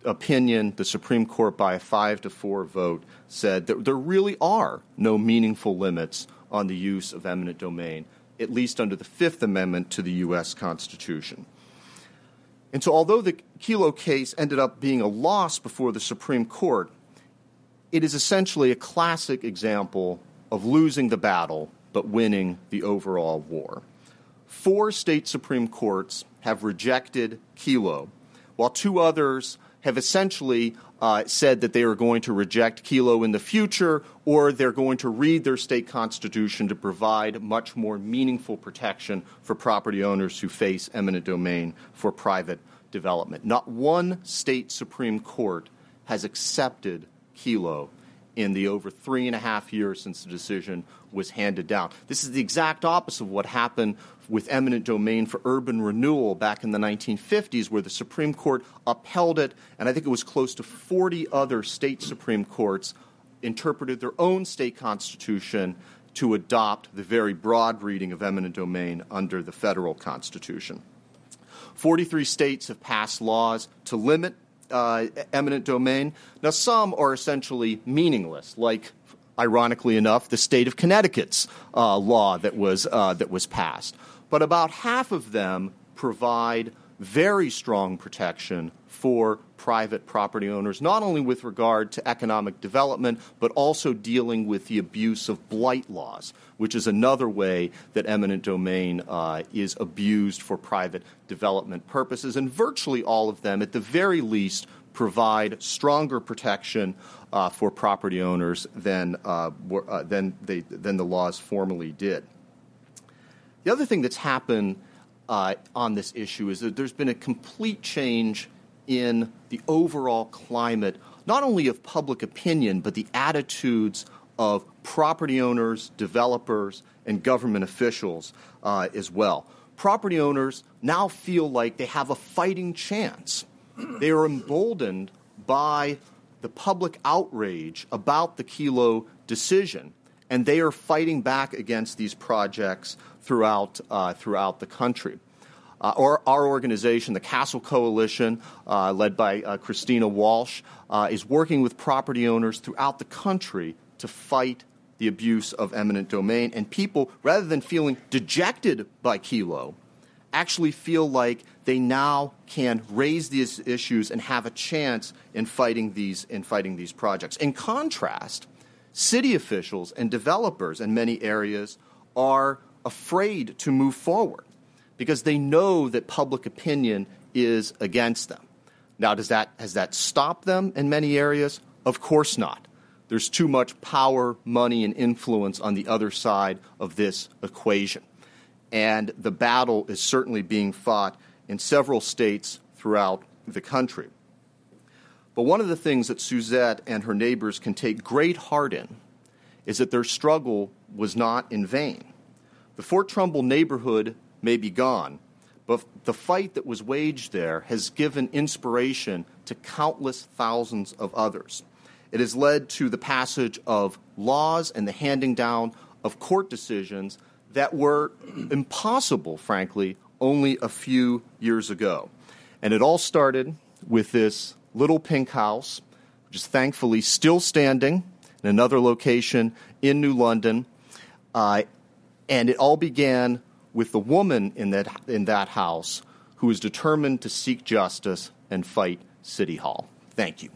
opinion, the Supreme Court, by a 5-4 vote, said that there really are no meaningful limits on the use of eminent domain, at least under the Fifth Amendment to the U.S. Constitution. And so although the Kelo case ended up being a loss before the Supreme Court, it is essentially a classic example of losing the battle but winning the overall war. 4 state Supreme Courts have rejected Kelo, while 2 others have essentially said that they are going to reject Kelo in the future, or they're going to read their state constitution to provide much more meaningful protection for property owners who face eminent domain for private development. Not one state Supreme Court has accepted Kelo in the over 3.5 years since the decision was handed down. This is the exact opposite of what happened with eminent domain for urban renewal back in the 1950s, where the Supreme Court upheld it, and I think it was close to 40 other state Supreme Courts interpreted their own state constitution to adopt the very broad reading of eminent domain under the federal constitution. 43 states have passed laws to limit eminent domain. Now, some are essentially meaningless, like, ironically enough, the state of Connecticut's law that was passed. But about half of them provide very strong protection for private property owners, not only with regard to economic development, but also dealing with the abuse of blight laws, which is another way that eminent domain is abused for private development purposes. And virtually all of them, at the very least, provide stronger protection for property owners than the laws formerly did. The other thing that's happened on this issue is that there's been a complete change in the overall climate, not only of public opinion, but the attitudes of property owners, developers, and government officials as well. Property owners now feel like they have a fighting chance. They are emboldened by the public outrage about the Kelo decision, and they are fighting back against these projects throughout the country. Our organization, the Castle Coalition, led by Christina Walsh, is working with property owners throughout the country to fight the abuse of eminent domain. And people, rather than feeling dejected by Kelo, actually feel like they now can raise these issues and have a chance in fighting these projects. In contrast, city officials and developers in many areas are afraid to move forward, because they know that public opinion is against them. Now, has that stopped them in many areas? Of course not. There's too much power, money, and influence on the other side of this equation. And the battle is certainly being fought in several states throughout the country. But one of the things that Suzette and her neighbors can take great heart in is that their struggle was not in vain. The Fort Trumbull neighborhood may be gone, but the fight that was waged there has given inspiration to countless thousands of others. It has led to the passage of laws and the handing down of court decisions that were impossible, frankly, only a few years ago. And it all started with this Little Pink House, which is thankfully still standing in another location in New London. And it all began with the woman in that house who was determined to seek justice and fight City Hall. Thank you.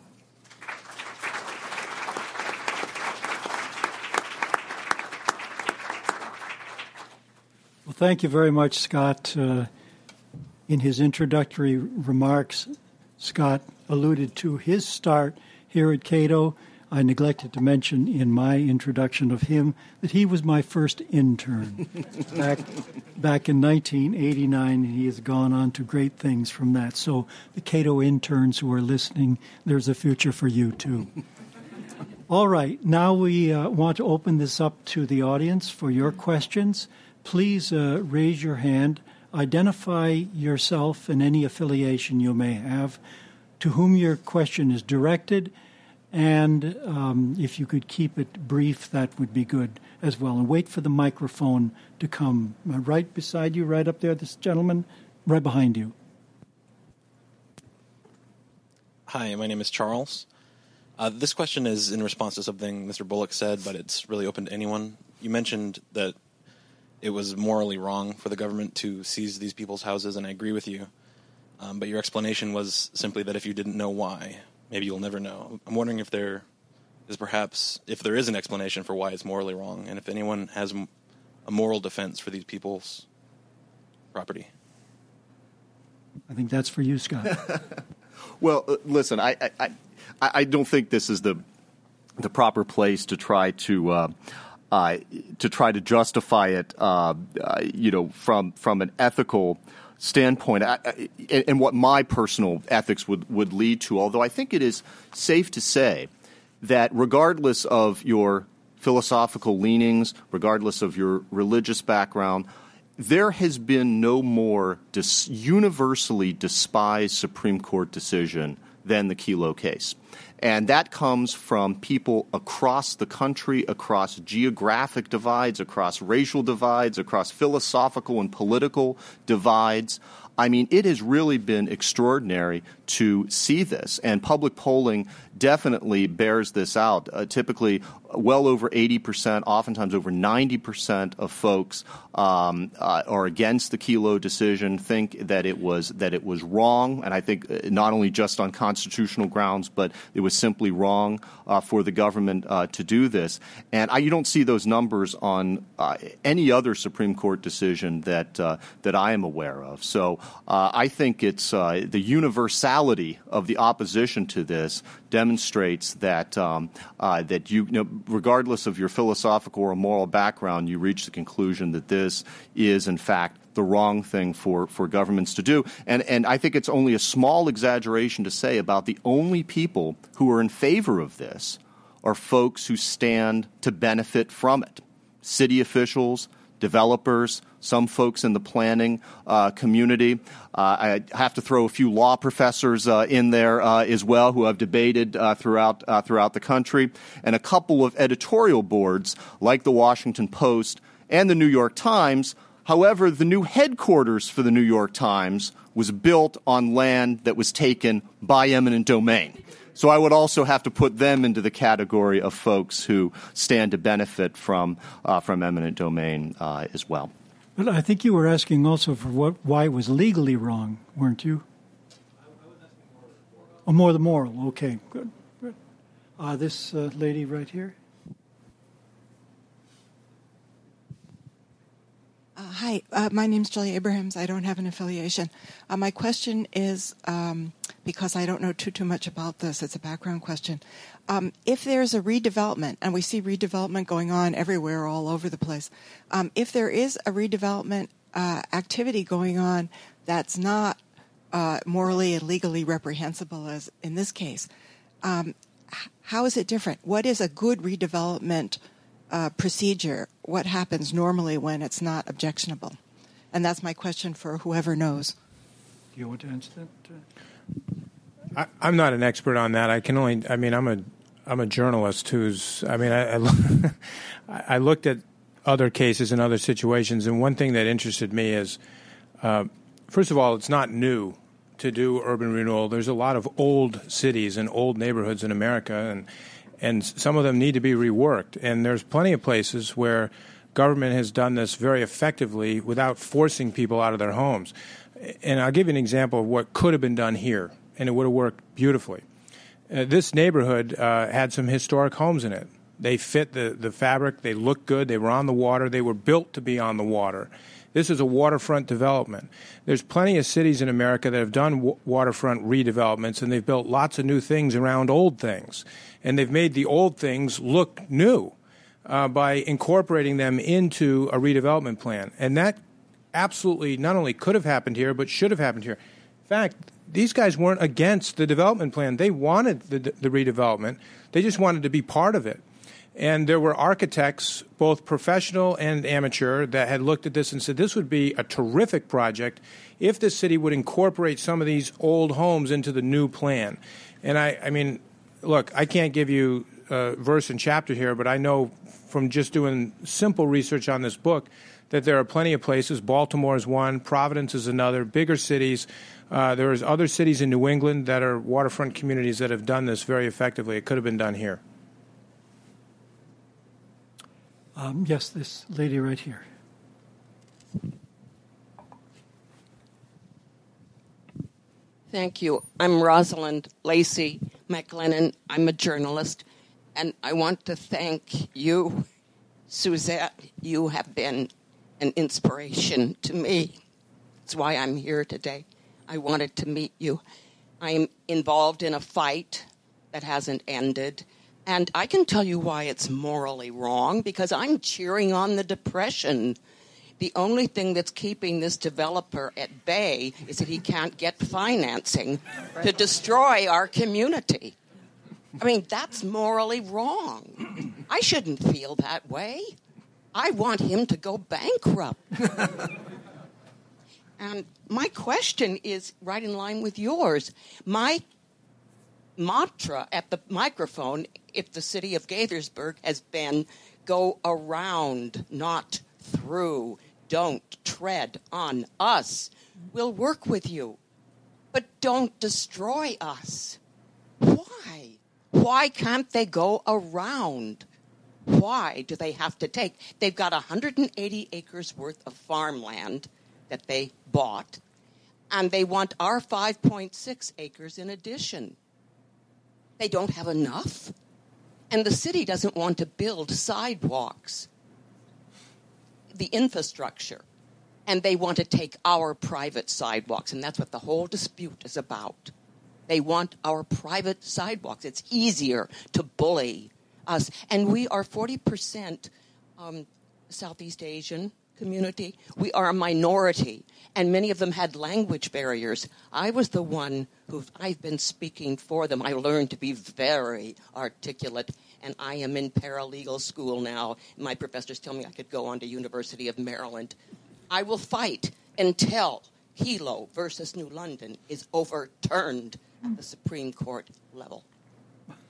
Well, thank you very much, Scott. In his introductory remarks, Scott alluded to his start here at Cato. I neglected to mention in my introduction of him that he was my first intern back in 1989, and he has gone on to great things from that. So the Cato interns who are listening, there's a future for you, too. All right, now we want to open this up to the audience for your questions. Please raise your hand, identify yourself and any affiliation you may have, to whom your question is directed, and if you could keep it brief, that would be good as well. And wait for the microphone to come right beside you, right up there, this gentleman, right behind you. Hi, my name is Charles. This question is in response to something Mr. Bullock said, but it's really open to anyone. You mentioned that it was morally wrong for the government to seize these people's houses, and I agree with you. But your explanation was simply that if you didn't know why, maybe you'll never know. I'm wondering if there is an explanation for why it's morally wrong, and if anyone has a moral defense for these people's property. I think that's for you, Scott. Well, listen, I don't think this is the proper place to try to justify it, from an ethical standpoint, and what my personal ethics would lead to, although I think it is safe to say that regardless of your philosophical leanings, regardless of your religious background, there has been no more universally despised Supreme Court decision than the Kelo case. And that comes from people across the country, across geographic divides, across racial divides, across philosophical and political divides. I mean, it has really been extraordinary to see this, and public polling definitely bears this out. Typically, well over 80%, oftentimes over 90% of folks are against the Kelo decision, think that it was wrong, and I think not only just on constitutional grounds, but it was simply wrong for the government to do this. And you don't see those numbers on any other Supreme Court decision that I am aware of. So I think it's the universality of the opposition to this demonstrates that that you know, regardless of your philosophical or moral background, you reach the conclusion that this is, in fact, the wrong thing for governments to do. And I think it's only a small exaggeration to say about the only people who are in favor of this are folks who stand to benefit from it. City officials, developers, some folks in the planning community. I have to throw a few law professors in there as well who have debated throughout the country, and a couple of editorial boards like the Washington Post and the New York Times. However, the new headquarters for the New York Times was built on land that was taken by eminent domain. So I would also have to put them into the category of folks who stand to benefit from eminent domain as well. But I think you were asking also for why it was legally wrong, weren't you? I was asking more the moral. More the moral. Okay, good. This lady right here. Hi, my name's Julia Abrahams. I don't have an affiliation. My question is, because I don't know too much about this, it's a background question. If there's a redevelopment, and we see redevelopment going on everywhere, all over the place, if there is a redevelopment activity going on that's not morally and legally reprehensible as in this case. How is it different? What is a good redevelopment procedure? What happens normally when it's not objectionable? And that's my question for whoever knows. Do you want to answer that? I'm not an expert on that. I can only. I mean, I'm a journalist who's. I mean, I looked at other cases and other situations, and one thing that interested me is, first of all, it's not new to do urban renewal. There's a lot of old cities and old neighborhoods in America, and some of them need to be reworked. And there's plenty of places where government has done this very effectively without forcing people out of their homes. And I'll give you an example of what could have been done here, and it would have worked beautifully. This neighborhood had some historic homes in it. They fit the fabric. They looked good. They were on the water. They were built to be on the water. This is a waterfront development. There's plenty of cities in America that have done waterfront redevelopments, and they've built lots of new things around old things. And they've made the old things look new by incorporating them into a redevelopment plan. And that absolutely not only could have happened here, but should have happened here. In fact, these guys weren't against the development plan. They wanted the redevelopment. They just wanted to be part of it. And there were architects, both professional and amateur, that had looked at this and said this would be a terrific project if the city would incorporate some of these old homes into the new plan. And, I mean, look, I can't give you a verse and chapter here, but I know from just doing simple research on this book that there are plenty of places. Baltimore is one. Providence is another. Bigger cities. There is other cities in New England that are waterfront communities that have done this very effectively. It could have been done here. Yes, this lady right here. Thank you. I'm Rosalind Lacey McLennan. I'm a journalist, and I want to thank you, Suzette. You have been an inspiration to me. That's why I'm here today. I wanted to meet you. I'm involved in a fight that hasn't ended. And I can tell you why it's morally wrong, because I'm cheering on the Depression. The only thing that's keeping this developer at bay is that he can't get financing to destroy our community. I mean, that's morally wrong. I shouldn't feel that way. I want him to go bankrupt. And my question is right in line with yours. My mantra at the microphone if the city of Gaithersburg has been go around, not through, don't tread on us. We'll work with you, but don't destroy us. Why? Why can't they go around? Why do they have to take? They've got 180 acres worth of farmland that they bought, and they want our 5.6 acres in addition. They don't have enough. And the city doesn't want to build sidewalks, the infrastructure. And they want to take our private sidewalks. And that's what the whole dispute is about. They want our private sidewalks. It's easier to bully us. And we are 40% Southeast Asian community. We are a minority. And many of them had language barriers. I was the one I've been speaking for them. I learned to be very articulate, and I am in paralegal school now. My professors tell me I could go on to University of Maryland. I will fight until Kelo versus New London is overturned at the Supreme Court level. Well,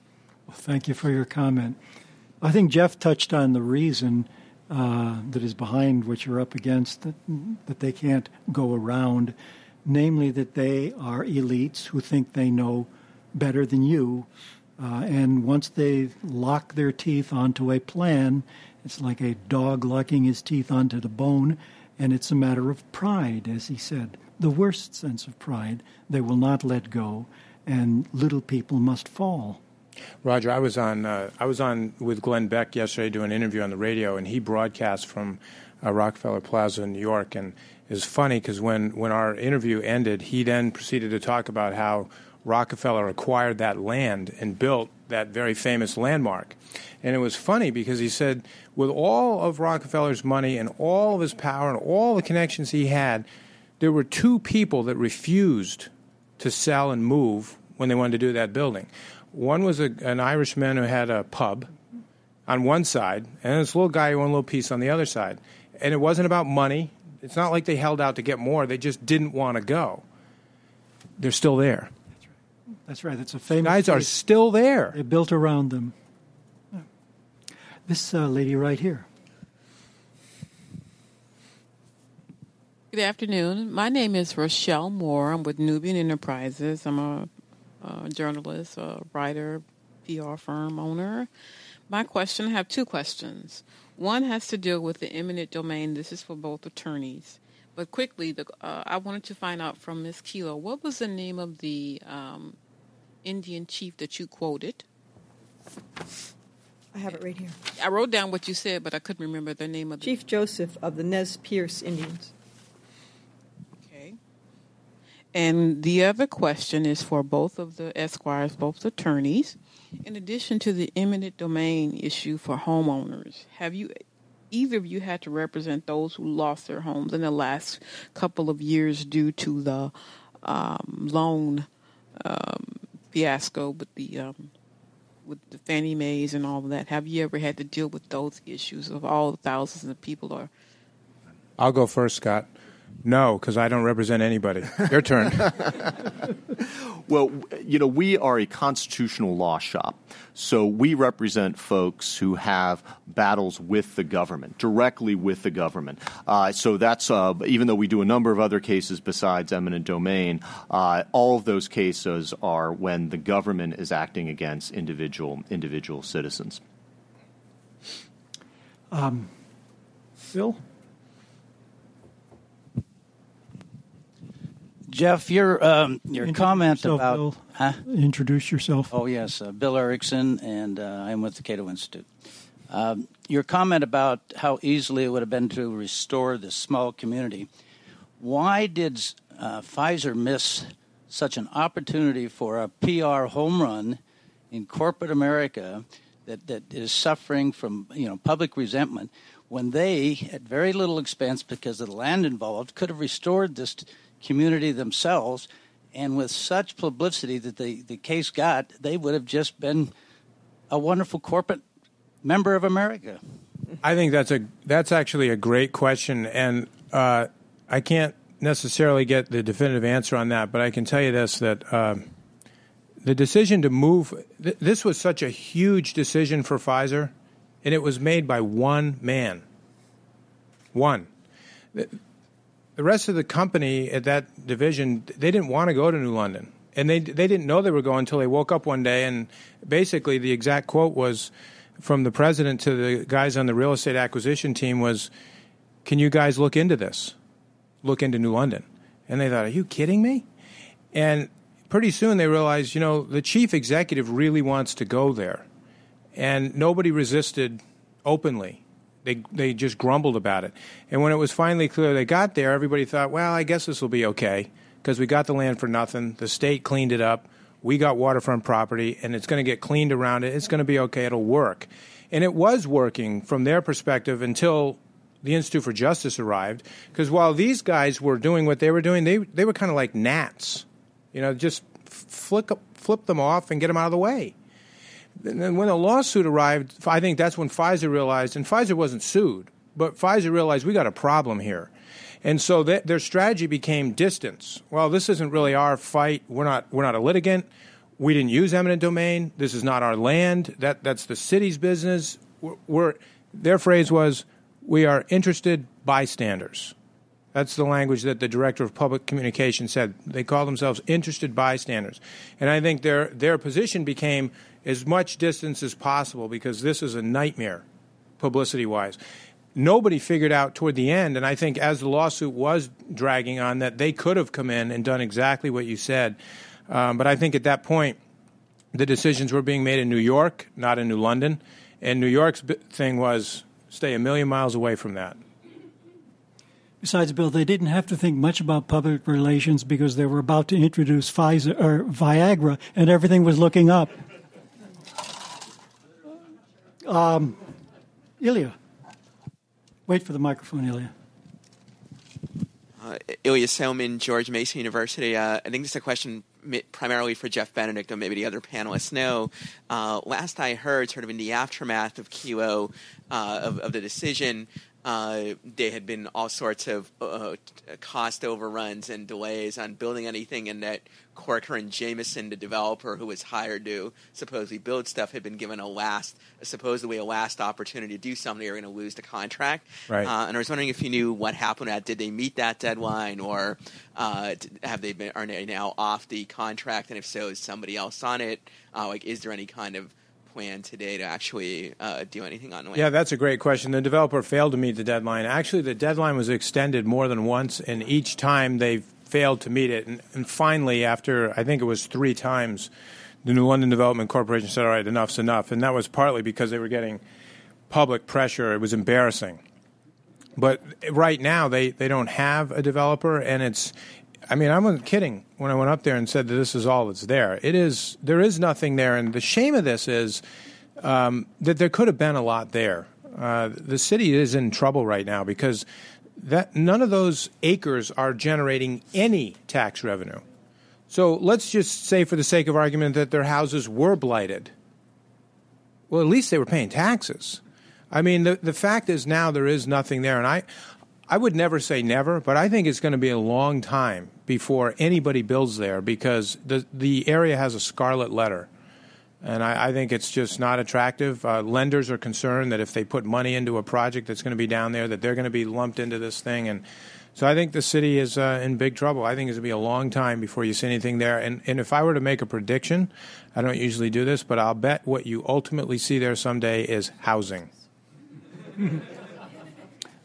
thank you for your comment. I think Jeff touched on the reason that is behind what you're up against, that they can't go around, namely that they are elites who think they know better than you. And once they lock their teeth onto a plan, it's like a dog locking his teeth onto the bone, and it's a matter of pride, as he said, the worst sense of pride. They will not let go, and little people must fall. Roger, I was on with Glenn Beck yesterday doing an interview on the radio, and he broadcast from Rockefeller Plaza in New York. And it was funny because when our interview ended, he then proceeded to talk about how Rockefeller acquired that land and built that very famous landmark. And it was funny because he said, with all of Rockefeller's money and all of his power and all the connections he had, There were two people that refused to sell and move when they wanted to do that building. One was an Irishman who had a pub on one side, and this little guy who owned a little piece on the other side. And it wasn't about money. It's not like they held out to get more. They just didn't want to go. They're still there. That's right. That's a famous guys place. Are still there. They built around them. This lady right here. Good afternoon. My name is Rochelle Moore. I'm with Nubian Enterprises. I'm a journalist, a writer, PR firm owner. My question, I have two questions. One has to deal with the eminent domain. This is for both attorneys. But quickly, I wanted to find out from Ms. Kelo, what was the name of the Indian chief that you quoted? I have it right here. I wrote down what you said, but I couldn't remember the name of the... Chief Joseph of the Nez Perce Indians. Okay. And the other question is for both of the Esquires, both attorneys. In addition to the eminent domain issue for homeowners, have you... Either of you had to represent those who lost their homes in the last couple of years due to the loan fiasco with the Fannie Mae's and all of that. Have you ever had to deal with those issues of all the thousands of people? Or I'll go first, Scott. No, because I don't represent anybody. Your turn. Well, you know, we are a constitutional law shop, so we represent folks who have battles with the government, directly with the government. So that's even though we do a number of other cases besides eminent domain, all of those cases are when the government is acting against individual citizens. Bill? Jeff, your comment about... Bill. Huh? Introduce yourself. Oh, yes. Bill Erickson, and I'm with the Cato Institute. Your comment about how easily it would have been to restore this small community. Why did Pfizer miss such an opportunity for a PR home run in corporate America that is suffering from, you know, public resentment when they, at very little expense because of the land involved, could have restored this... community themselves, and with such publicity that the case got, they would have just been a wonderful corporate member of America. I think that's actually a great question, and I can't necessarily get the definitive answer on that, but I can tell you this, that the decision to move, this was such a huge decision for Pfizer, and it was made by one man. One. The rest of the company at that division, they didn't want to go to New London. And they didn't know they were going until they woke up one day. And basically the exact quote was from the president to the guys on the real estate acquisition team was, "Can you guys look into this? Look into New London." And they thought, "Are you kidding me?" And pretty soon they realized, you know, the chief executive really wants to go there. And nobody resisted openly. They just grumbled about it. And when it was finally clear they got there, everybody thought, well, I guess this will be okay because we got the land for nothing. The state cleaned it up. We got waterfront property, and it's going to get cleaned around it. It's going to be okay. It'll work. And it was working from their perspective until the Institute for Justice arrived, because while these guys were doing what they were doing, they were kind of like gnats, you know, just flip them off and get them out of the way. And when the lawsuit arrived, I think that's when Pfizer realized, and Pfizer wasn't sued, but Pfizer realized we got a problem here. And so their strategy became distance. Well, this isn't really our fight. We're not a litigant. We didn't use eminent domain. This is not our land. That's the city's business. Their phrase was, we are interested bystanders. That's the language that the director of public communication said. They call themselves interested bystanders. And I think their position became as much distance as possible because this is a nightmare, publicity-wise. Nobody figured out toward the end, and I think as the lawsuit was dragging on, that they could have come in and done exactly what you said. But I think at that point, the decisions were being made in New York, not in New London. And New York's thing was stay a million miles away from that. Besides, Bill, they didn't have to think much about public relations because they were about to introduce Pfizer or Viagra, and everything was looking up. Ilya. Wait for the microphone, Ilya. Ilya Salman, George Mason University. I think this is a question primarily for Jeff Benedict or maybe the other panelists know. Last I heard, sort of in the aftermath of Kelo, of the decision, there had been all sorts of cost overruns and delays on building anything, and that Corcoran Jameson, the developer who was hired to supposedly build stuff, had been given a last opportunity to do something. They were going to lose the contract. Right. And I was wondering if you knew what happened. Did they meet that deadline, or are they now off the contract? And if so, is somebody else on it? Is there any kind of plan today to actually do anything on the land? Yeah, that's a great question. The developer failed to meet the deadline. Actually, the deadline was extended more than once, and each time they failed to meet it. And finally, after I think it was three times, the New London Development Corporation said, all right, enough's enough. And that was partly because they were getting public pressure. It was embarrassing. But right now, they don't have a developer, and it's – I mean, I wasn't kidding when I went up there and said that this is all that's there. It is – there is nothing there, and the shame of this is that there could have been a lot there. The city is in trouble right now because none of those acres are generating any tax revenue. So let's just say for the sake of argument that their houses were blighted. Well, at least they were paying taxes. I mean, the fact is now there is nothing there. And I would never say never, but I think it's going to be a long time before anybody builds there because the area has a scarlet letter. And I think it's just not attractive. Lenders are concerned that if they put money into a project that's going to be down there, that they're going to be lumped into this thing. And so I think the city is in big trouble. I think it's going to be a long time before you see anything there. And if I were to make a prediction, I don't usually do this, but I'll bet what you ultimately see there someday is housing.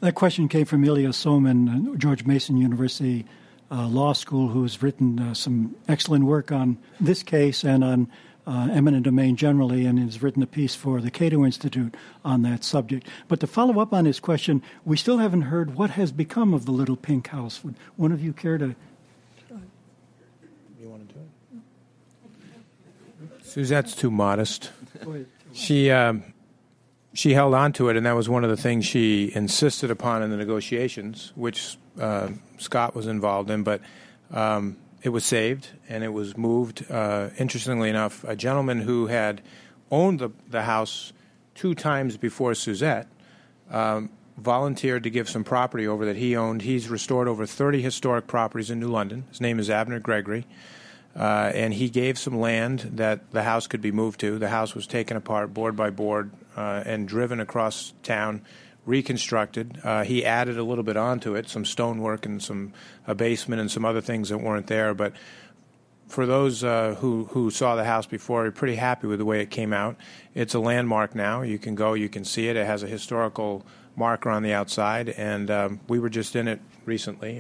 That question came from Ilya Soman, George Mason University Law School, who has written some excellent work on this case and on eminent domain generally, and has written a piece for the Cato Institute on that subject. But to follow up on his question, we still haven't heard what has become of the Little Pink House. Would one of you care to? You want to do it? Suzette's too modest. She held on to it, and that was one of the things she insisted upon in the negotiations, which Scott was involved in, but it was saved and it was moved. Interestingly enough, a gentleman who had owned the house two times before Suzette volunteered to give some property over that he owned. He's restored over 30 historic properties in New London. His name is Abner Gregory. And he gave some land that the house could be moved to. The house was taken apart board by board and driven across town, reconstructed. He added a little bit onto it, some stonework and a basement and some other things that weren't there. But for those who saw the house before, you're pretty happy with the way it came out. It's a landmark now. You can go, you can see it. It has a historical marker on the outside, and we were just in it recently.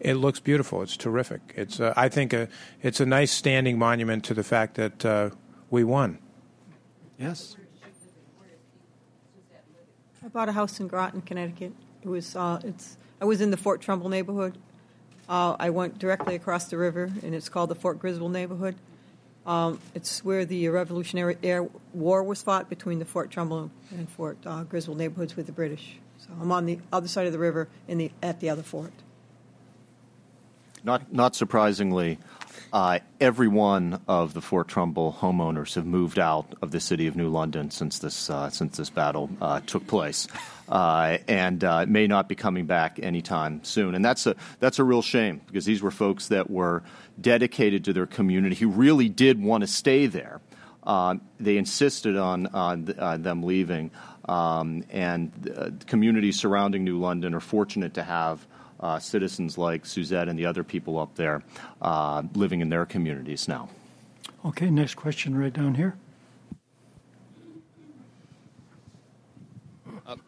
It looks beautiful. It's terrific. It's I think it's a nice standing monument to the fact that we won. Yes. I bought a house in Groton, Connecticut. It was I was in the Fort Trumbull neighborhood. I went directly across the river, and it's called the Fort Griswold neighborhood. It's where the Revolutionary War was fought between the Fort Trumbull and Fort Griswold neighborhoods with the British. So I'm on the other side of the river at the other fort. Not surprisingly, every one of the Fort Trumbull homeowners have moved out of the city of New London since this battle took place, and may not be coming back anytime soon. And that's a real shame because these were folks that were dedicated to their community who really did want to stay there. They insisted on them leaving, and the communities surrounding New London are fortunate to have citizens like Suzette and the other people up there living in their communities now. Okay, next question right down here.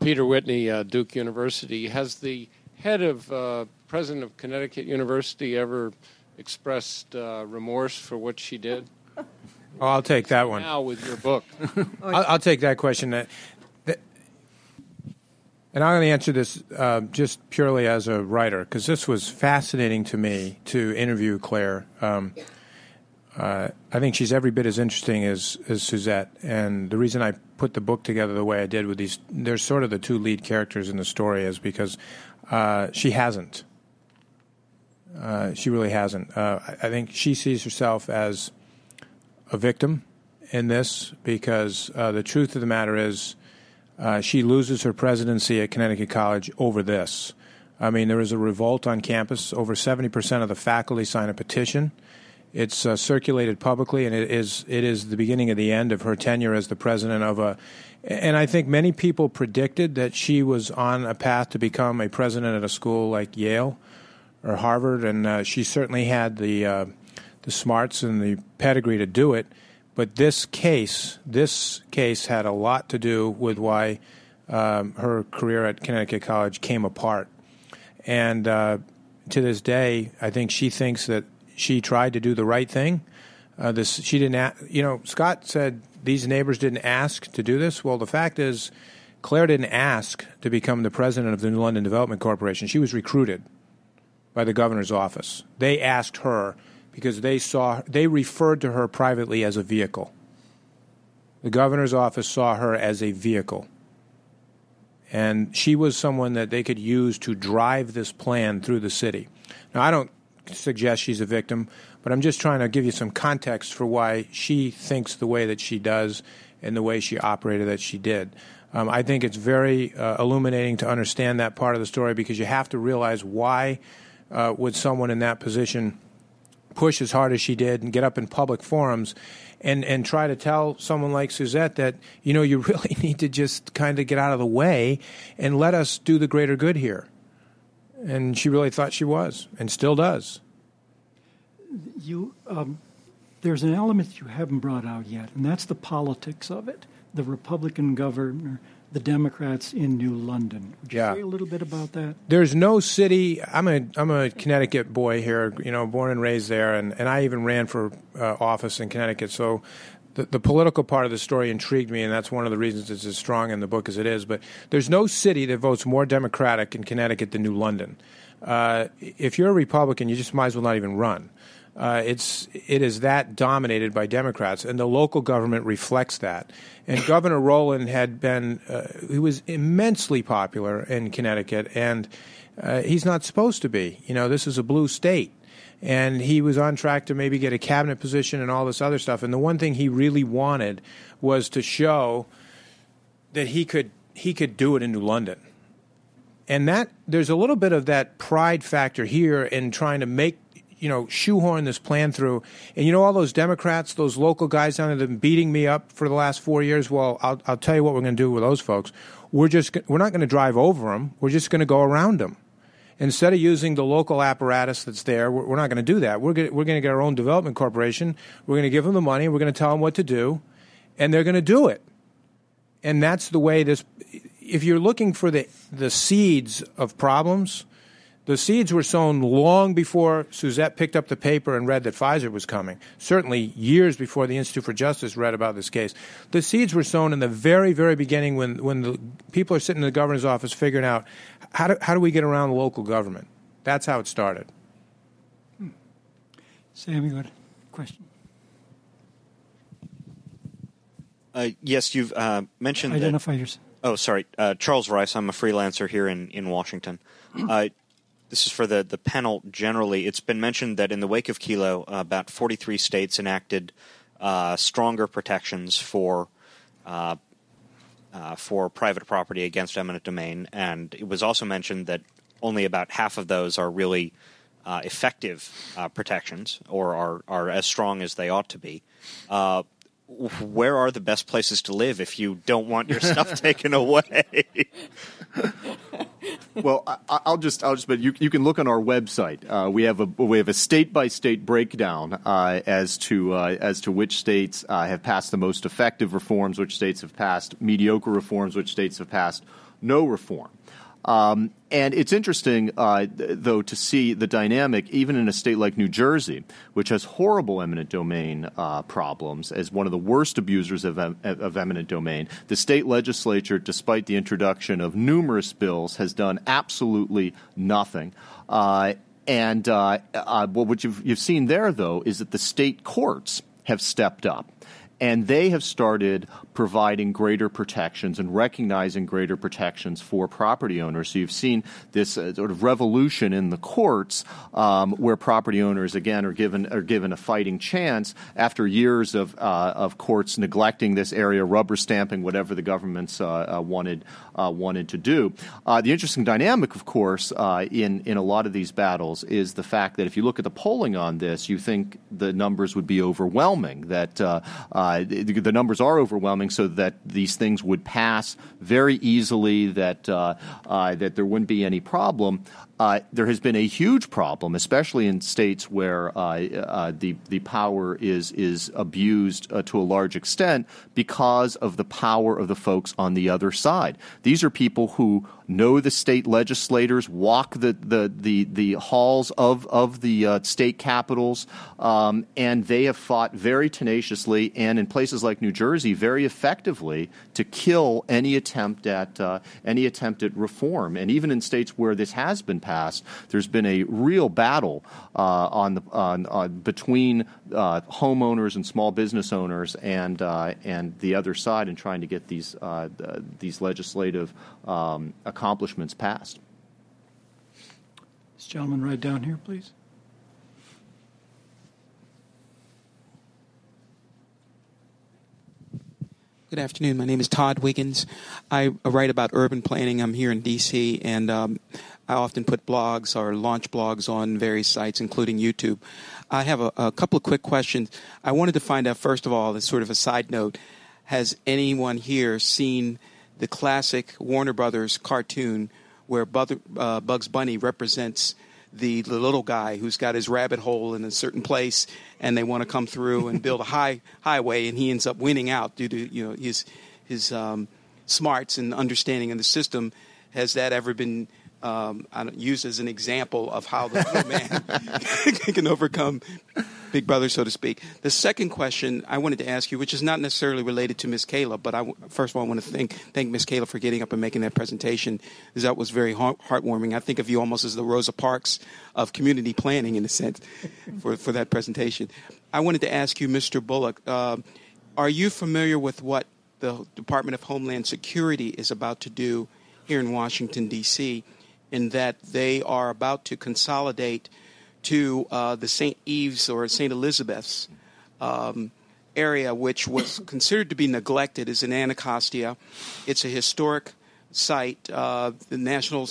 Peter Whitney, Duke University. Has the head of president of Connecticut University ever expressed remorse for what she did? Oh, I'll take that one. Now with your book. I'll take that question. And I'm going to answer this just purely as a writer, because this was fascinating to me to interview Claire. I think she's every bit as interesting as Suzette. And the reason I put the book together the way I did with these, they're sort of the two lead characters in the story, is because she hasn't. She really hasn't. I think she sees herself as a victim in this because the truth of the matter is she loses her presidency at Connecticut College over this. I mean, there is a revolt on campus. Over 70% of the faculty sign a petition. It's circulated publicly, and it is the beginning of the end of her tenure as the president of a – and I think many people predicted that she was on a path to become a president at a school like Yale or Harvard, and she certainly had the smarts and the pedigree to do it. But this case had a lot to do with why her career at Connecticut College came apart. And to this day, I think she thinks that she tried to do the right thing. She didn't. Scott said these neighbors didn't ask to do this. Well, the fact is, Claire didn't ask to become the president of the New London Development Corporation. She was recruited by the governor's office. They asked her because they referred to her privately as a vehicle. The governor's office saw her as a vehicle. And she was someone that they could use to drive this plan through the city. Now, I don't suggest she's a victim, but I'm just trying to give you some context for why she thinks the way that she does and the way she operated that she did. I think it's very illuminating to understand that part of the story because you have to realize why would someone in that position push as hard as she did and get up in public forums and try to tell someone like Suzette that, you really need to just kind of get out of the way and let us do the greater good here. And she really thought she was and still does. There's an element you haven't brought out yet, and that's the politics of it, the Republican governor, the Democrats in New London. Would you say a little bit about that? There's no city. I'm a Connecticut boy here, born and raised there, and I even ran for office in Connecticut. So the political part of the story intrigued me, and that's one of the reasons it's as strong in the book as it is. But there's no city that votes more Democratic in Connecticut than New London. If you're a Republican, you just might as well not even run. It is that dominated by Democrats, and the local government reflects that. And Governor Rowland had been he was immensely popular in Connecticut, and he's not supposed to be. This is a blue state, and he was on track to maybe get a cabinet position and all this other stuff. And the one thing he really wanted was to show that he could do it in New London. And that there's a little bit of that pride factor here in trying to make shoehorn this plan through. And all those Democrats, those local guys down there that have been beating me up for the last 4 years, well, I'll tell you what we're going to do with those folks. We're not going to drive over them. We're just going to go around them. Instead of using the local apparatus that's there, we're not going to do that. We're going to get our own development corporation. We're going to give them the money. We're going to tell them what to do. And they're going to do it. And that's the way this – if you're looking for the seeds of problems – the seeds were sown long before Suzette picked up the paper and read that Pfizer was coming, certainly years before the Institute for Justice read about this case. The seeds were sown in the very, very beginning when the people are sitting in the governor's office figuring out how do we get around the local government. That's how it started. Sam, you had a question? Yes, you've mentioned identify yourself. Oh, sorry. Charles Rice. I'm a freelancer here in Washington. This is for the panel generally. It's been mentioned that in the wake of Kelo, about 43 states enacted stronger protections for private property against eminent domain, and it was also mentioned that only about half of those are really effective protections or are as strong as they ought to be. Where are the best places to live if you don't want your stuff taken away? Well, I'll just. But you can look on our website. We have a state by state breakdown as to which states have passed the most effective reforms, which states have passed mediocre reforms, which states have passed no reform. And it's interesting, though, to see the dynamic, even in a state like New Jersey, which has horrible eminent domain problems, as one of the worst abusers of eminent domain. The state legislature, despite the introduction of numerous bills, has done absolutely nothing. And what you've seen there, though, is that the state courts have stepped up. And they have started providing greater protections and recognizing greater protections for property owners. So you've seen this sort of revolution in the courts where property owners, again, are given a fighting chance after years of courts neglecting this area, rubber stamping whatever the governments wanted to do. The interesting dynamic, of course, in a lot of these battles is the fact that if you look at the polling on this, you think the numbers would be overwhelming, that the numbers are overwhelming so that these things would pass very easily, that there wouldn't be any problem. There has been a huge problem, especially in states where the power is abused to a large extent because of the power of the folks on the other side. These are people who know the state legislators, walk the halls of the state capitals, and they have fought very tenaciously and in places like New Jersey very effectively to kill any attempt at reform. And even in states where this has been passed, there's been a real battle between homeowners and small business owners and the other side in trying to get these legislative accomplishments passed. This gentleman right down here, please. Good afternoon. My name is Todd Wiggins. I write about urban planning. I'm here in D.C., and I often put blogs or launch blogs on various sites, including YouTube. I have a couple of quick questions. I wanted to find out, first of all, as sort of a side note, has anyone here seen the classic Warner Brothers cartoon where Bugs Bunny represents the little guy who's got his rabbit hole in a certain place, and they want to come through and build a highway, and he ends up winning out due to his smarts and understanding of the system? Has that ever been used as an example of how the little man can overcome Big Brother, so to speak? The second question I wanted to ask you, which is not necessarily related to Ms. Kelo, but first of all, I want to thank Ms. Kelo for getting up and making that presentation, because that was very heartwarming. I think of you almost as the Rosa Parks of community planning, in a sense, for that presentation. I wanted to ask you, Mr. Bullock, are you familiar with what the Department of Homeland Security is about to do here in Washington, D.C., in that they are about to consolidate to the St. Eve's or St. Elizabeth's area, which was considered to be neglected, is in Anacostia. It's a historic site. The National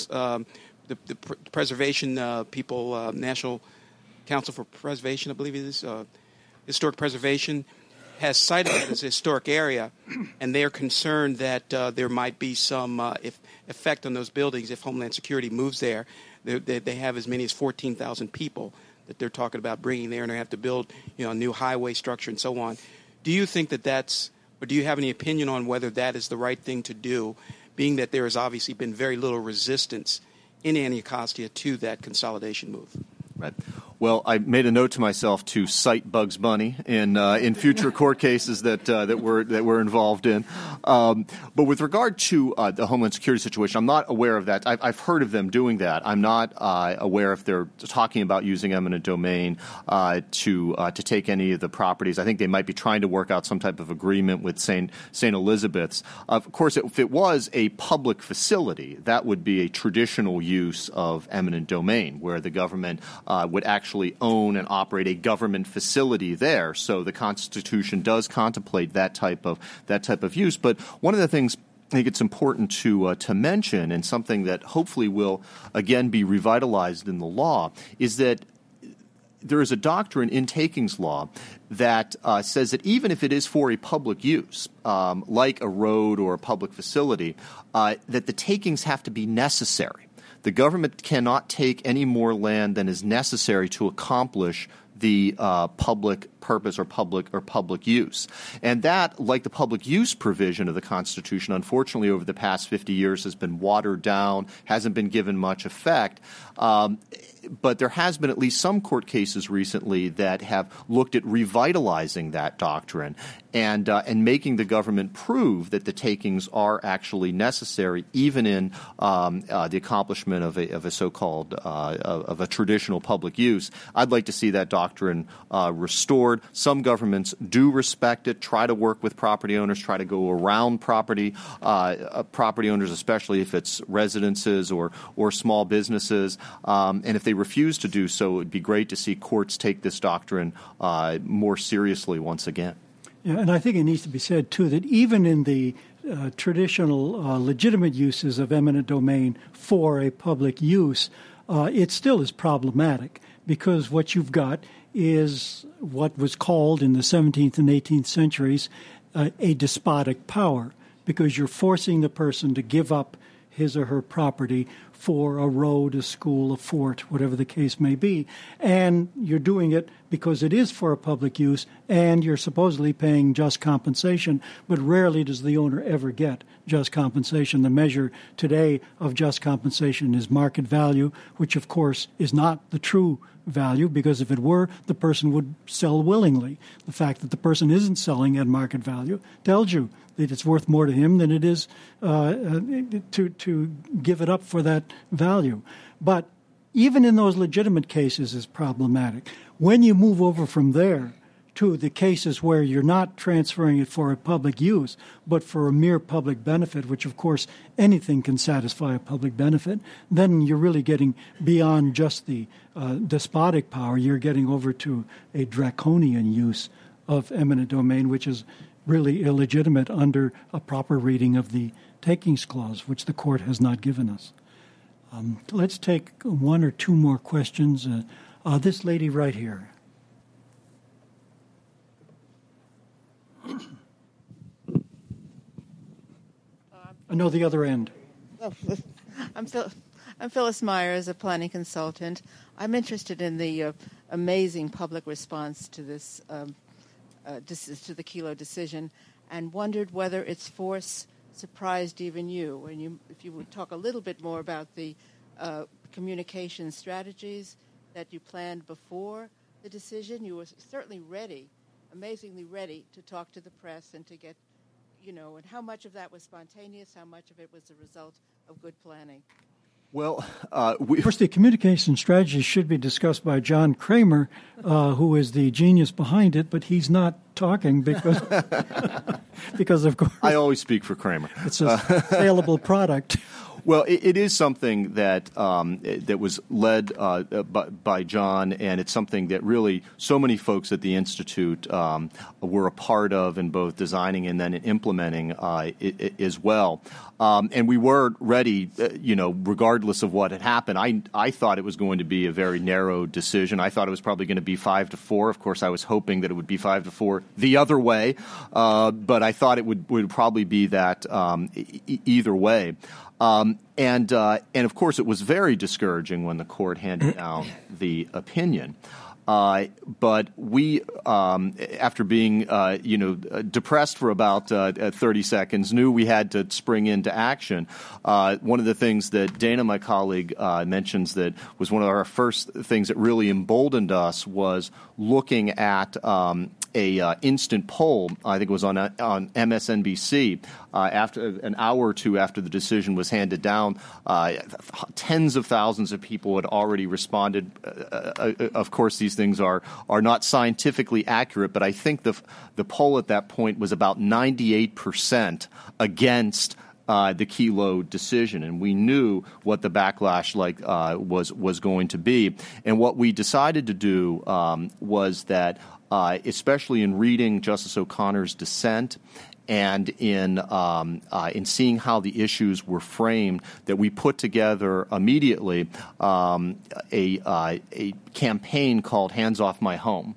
Council for Preservation, I believe it is, Historic Preservation, has cited it as a historic area, and they are concerned that there might be some effect on those buildings if Homeland Security moves there. They have as many as 14,000 people that they're talking about bringing there, and they have to build, a new highway structure and so on. Do you think do you have any opinion on whether that is the right thing to do, being that there has obviously been very little resistance in Anacostia to that consolidation move? Right. Well, I made a note to myself to cite Bugs Bunny in future court cases that we're involved in. But with regard to the Homeland Security situation, I'm not aware of that. I've heard of them doing that. I'm not aware if they're talking about using eminent domain to take any of the properties. I think they might be trying to work out some type of agreement with St. Elizabeth's. Of course, if it was a public facility, that would be a traditional use of eminent domain, where the government would actually own and operate a government facility there. So the Constitution does contemplate that type of use. But one of the things I think it's important to mention, and something that hopefully will again be revitalized in the law, is that there is a doctrine in takings law that says that even if it is for a public use, like a road or a public facility, that the takings have to be necessary. The government cannot take any more land than is necessary to accomplish the public purpose or public use. And that, like the public use provision of the Constitution, unfortunately over the past 50 years has been watered down, hasn't been given much effect. But there has been at least some court cases recently that have looked at revitalizing that doctrine and making the government prove that the takings are actually necessary, even in the accomplishment of a so-called of a traditional public use. I'd like to see that doctrine restored. Some governments do respect it, try to work with property owners, try to go around property owners, especially if it's residences or small businesses, and if they refuse to do so, it would be great to see courts take this doctrine more seriously once again. Yeah, and I think it needs to be said, too, that even in the traditional legitimate uses of eminent domain for a public use, it still is problematic because what you've got is what was called in the 17th and 18th centuries a despotic power, because you're forcing the person to give up his or her property for a road, a school, a fort, whatever the case may be. And you're doing it because it is for a public use, and you're supposedly paying just compensation, but rarely does the owner ever get just compensation. The measure today of just compensation is market value, which, of course, is not the true value, because if it were, the person would sell willingly. The fact that the person isn't selling at market value tells you that it's worth more to him than it is to give it up for that value. But even in those legitimate cases, it's problematic. When you move over from there to the cases where you're not transferring it for a public use, but for a mere public benefit, which, of course, anything can satisfy a public benefit, then you're really getting beyond just the despotic power. You're getting over to a draconian use of eminent domain, which is really illegitimate under a proper reading of the Takings Clause, which the court has not given us. Let's take one or two more questions. This lady right here. No, the other end. Oh, I'm Phyllis Myers, a planning consultant. I'm interested in the amazing public response to this to the Kelo decision, and wondered whether its force surprised even you. And if you would talk a little bit more about the communication strategies that you planned before the decision. You were certainly ready, amazingly ready, to talk to the press and to get, and how much of that was spontaneous, how much of it was the result of good planning? Well, first, the communication strategy should be discussed by John Kramer, who is the genius behind it, but he's not talking because, of course, I always speak for Kramer. It's a saleable product. Well, it is something that that was led by John, and it's something that really so many folks at the Institute were a part of in both designing and then implementing as well. And we were ready, regardless of what had happened. I thought it was going to be a very narrow decision. I thought it was probably going to be 5-4. Of course, I was hoping that it would be 5-4 the other way, but I thought it would probably be that either way. And of course, it was very discouraging when the court handed down the opinion. But we, after being, depressed for about 30 seconds, knew we had to spring into action. One of the things that Dana, my colleague, mentions that was one of our first things that really emboldened us was looking at a instant poll. I think it was on MSNBC after an hour or two after the decision was handed down. Tens of thousands of people had already responded. Of course, these things are not scientifically accurate, but I think the poll at that point was about 98% against the Kelo decision, and we knew what the backlash was going to be. And what we decided to do was that, especially in reading Justice O'Connor's dissent and in seeing how the issues were framed, that we put together immediately a campaign called Hands Off My Home.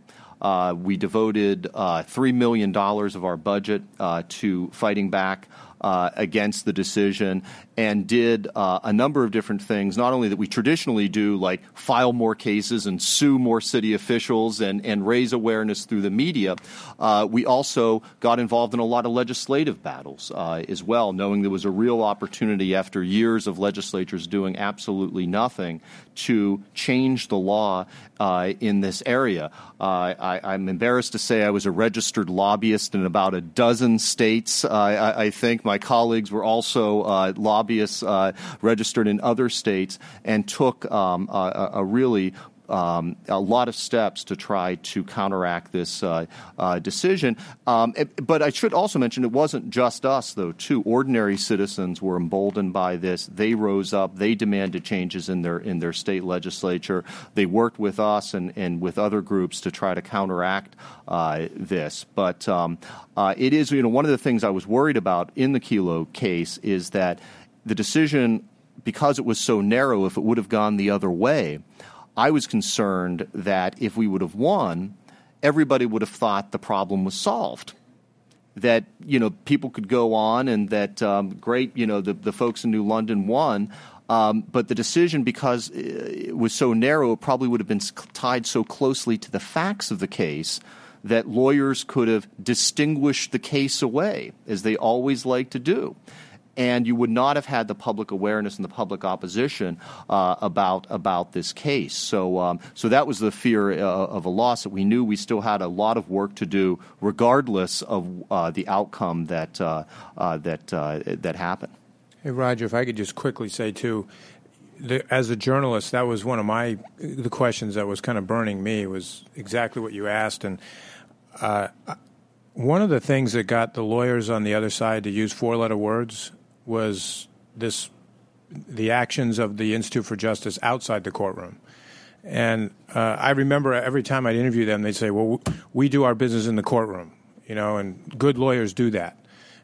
We devoted $3 million of our budget to fighting back against the decision and did a number of different things, not only that we traditionally do, like file more cases and sue more city officials and raise awareness through the media. We also got involved in a lot of legislative battles as well, knowing there was a real opportunity after years of legislatures doing absolutely nothing to change the law in this area. I'm embarrassed to say I was a registered lobbyist in about a dozen states, I think. My colleagues were also lobbyists registered in other states and took a lot of steps to try to counteract this decision. But I should also mention it wasn't just us, though, too. Ordinary citizens were emboldened by this. They rose up. They demanded changes in their state legislature. They worked with us and with other groups to try to counteract this. But it is, one of the things I was worried about in the Kelo case is that the decision, because it was so narrow, if it would have gone the other way, I was concerned that if we would have won, everybody would have thought the problem was solved, that, people could go on and that, great, the folks in New London won. But the decision, because it was so narrow, it probably would have been tied so closely to the facts of the case that lawyers could have distinguished the case away, as they always like to do. And you would not have had the public awareness and the public opposition about this case. So that was the fear of a loss, that we knew we still had a lot of work to do, regardless of the outcome that happened. Hey, Roger, if I could just quickly say too, as a journalist, that was one of the questions that was kind of burning me, was exactly what you asked, and. One of the things that got the lawyers on the other side to use four-letter words was the actions of the Institute for Justice outside the courtroom. And I remember every time I'd interview them, they'd say, well, we do our business in the courtroom, and good lawyers do that.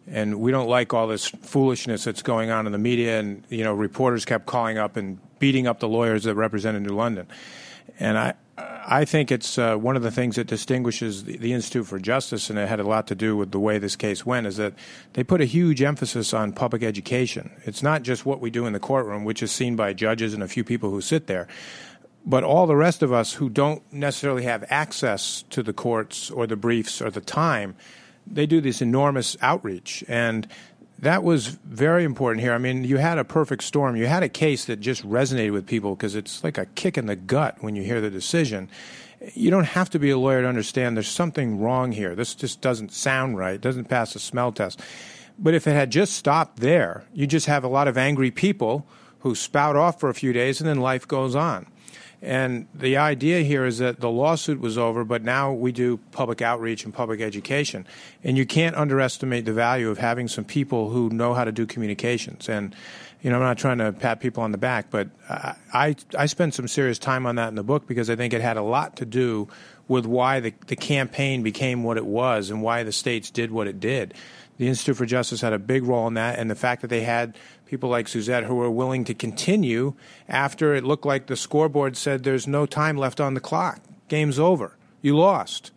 And we don't like all this foolishness that's going on in the media. And, reporters kept calling up and beating up the lawyers that represented New London. And I think it's one of the things that distinguishes the Institute for Justice, and it had a lot to do with the way this case went, is that they put a huge emphasis on public education. It's not just what we do in the courtroom, which is seen by judges and a few people who sit there, but all the rest of us who don't necessarily have access to the courts or the briefs or the time, they do this enormous outreach. And that was very important here. I mean, you had a perfect storm. You had a case that just resonated with people because it's like a kick in the gut when you hear the decision. You don't have to be a lawyer to understand there's something wrong here. This just doesn't sound right. It doesn't pass the smell test. But if it had just stopped there, you just have a lot of angry people who spout off for a few days and then life goes on. And the idea here is that the lawsuit was over, but now we do public outreach and public education. And you can't underestimate the value of having some people who know how to do communications. And, I'm not trying to pat people on the back, but I spent some serious time on that in the book because I think it had a lot to do with why the campaign became what it was and why the states did what it did. The Institute for Justice had a big role in that, and the fact that they had people like Suzette who were willing to continue after it looked like the scoreboard said there's no time left on the clock. Game's over. You lost.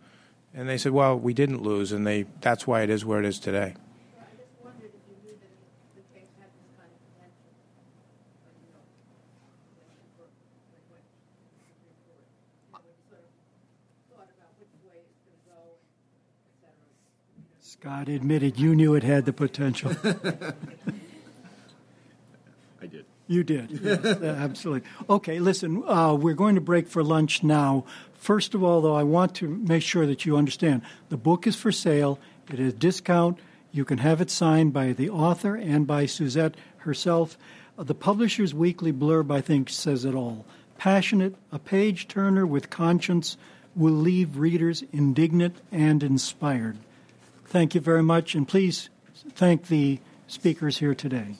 And they said, well, we didn't lose, and that's why it is where it is today. Yeah, I just wondered if you knew that the case had this kind of potential. Scott admitted you knew it had the potential. I did. You did. Yes, absolutely. Okay, listen, we're going to break for lunch now. First of all, though, I want to make sure that you understand the book is for sale. It is discount. You can have it signed by the author and by Suzette herself. The publisher's weekly blurb, I think, says it all. Passionate, a page-turner with conscience will leave readers indignant and inspired. Thank you very much, and please thank the speakers here today.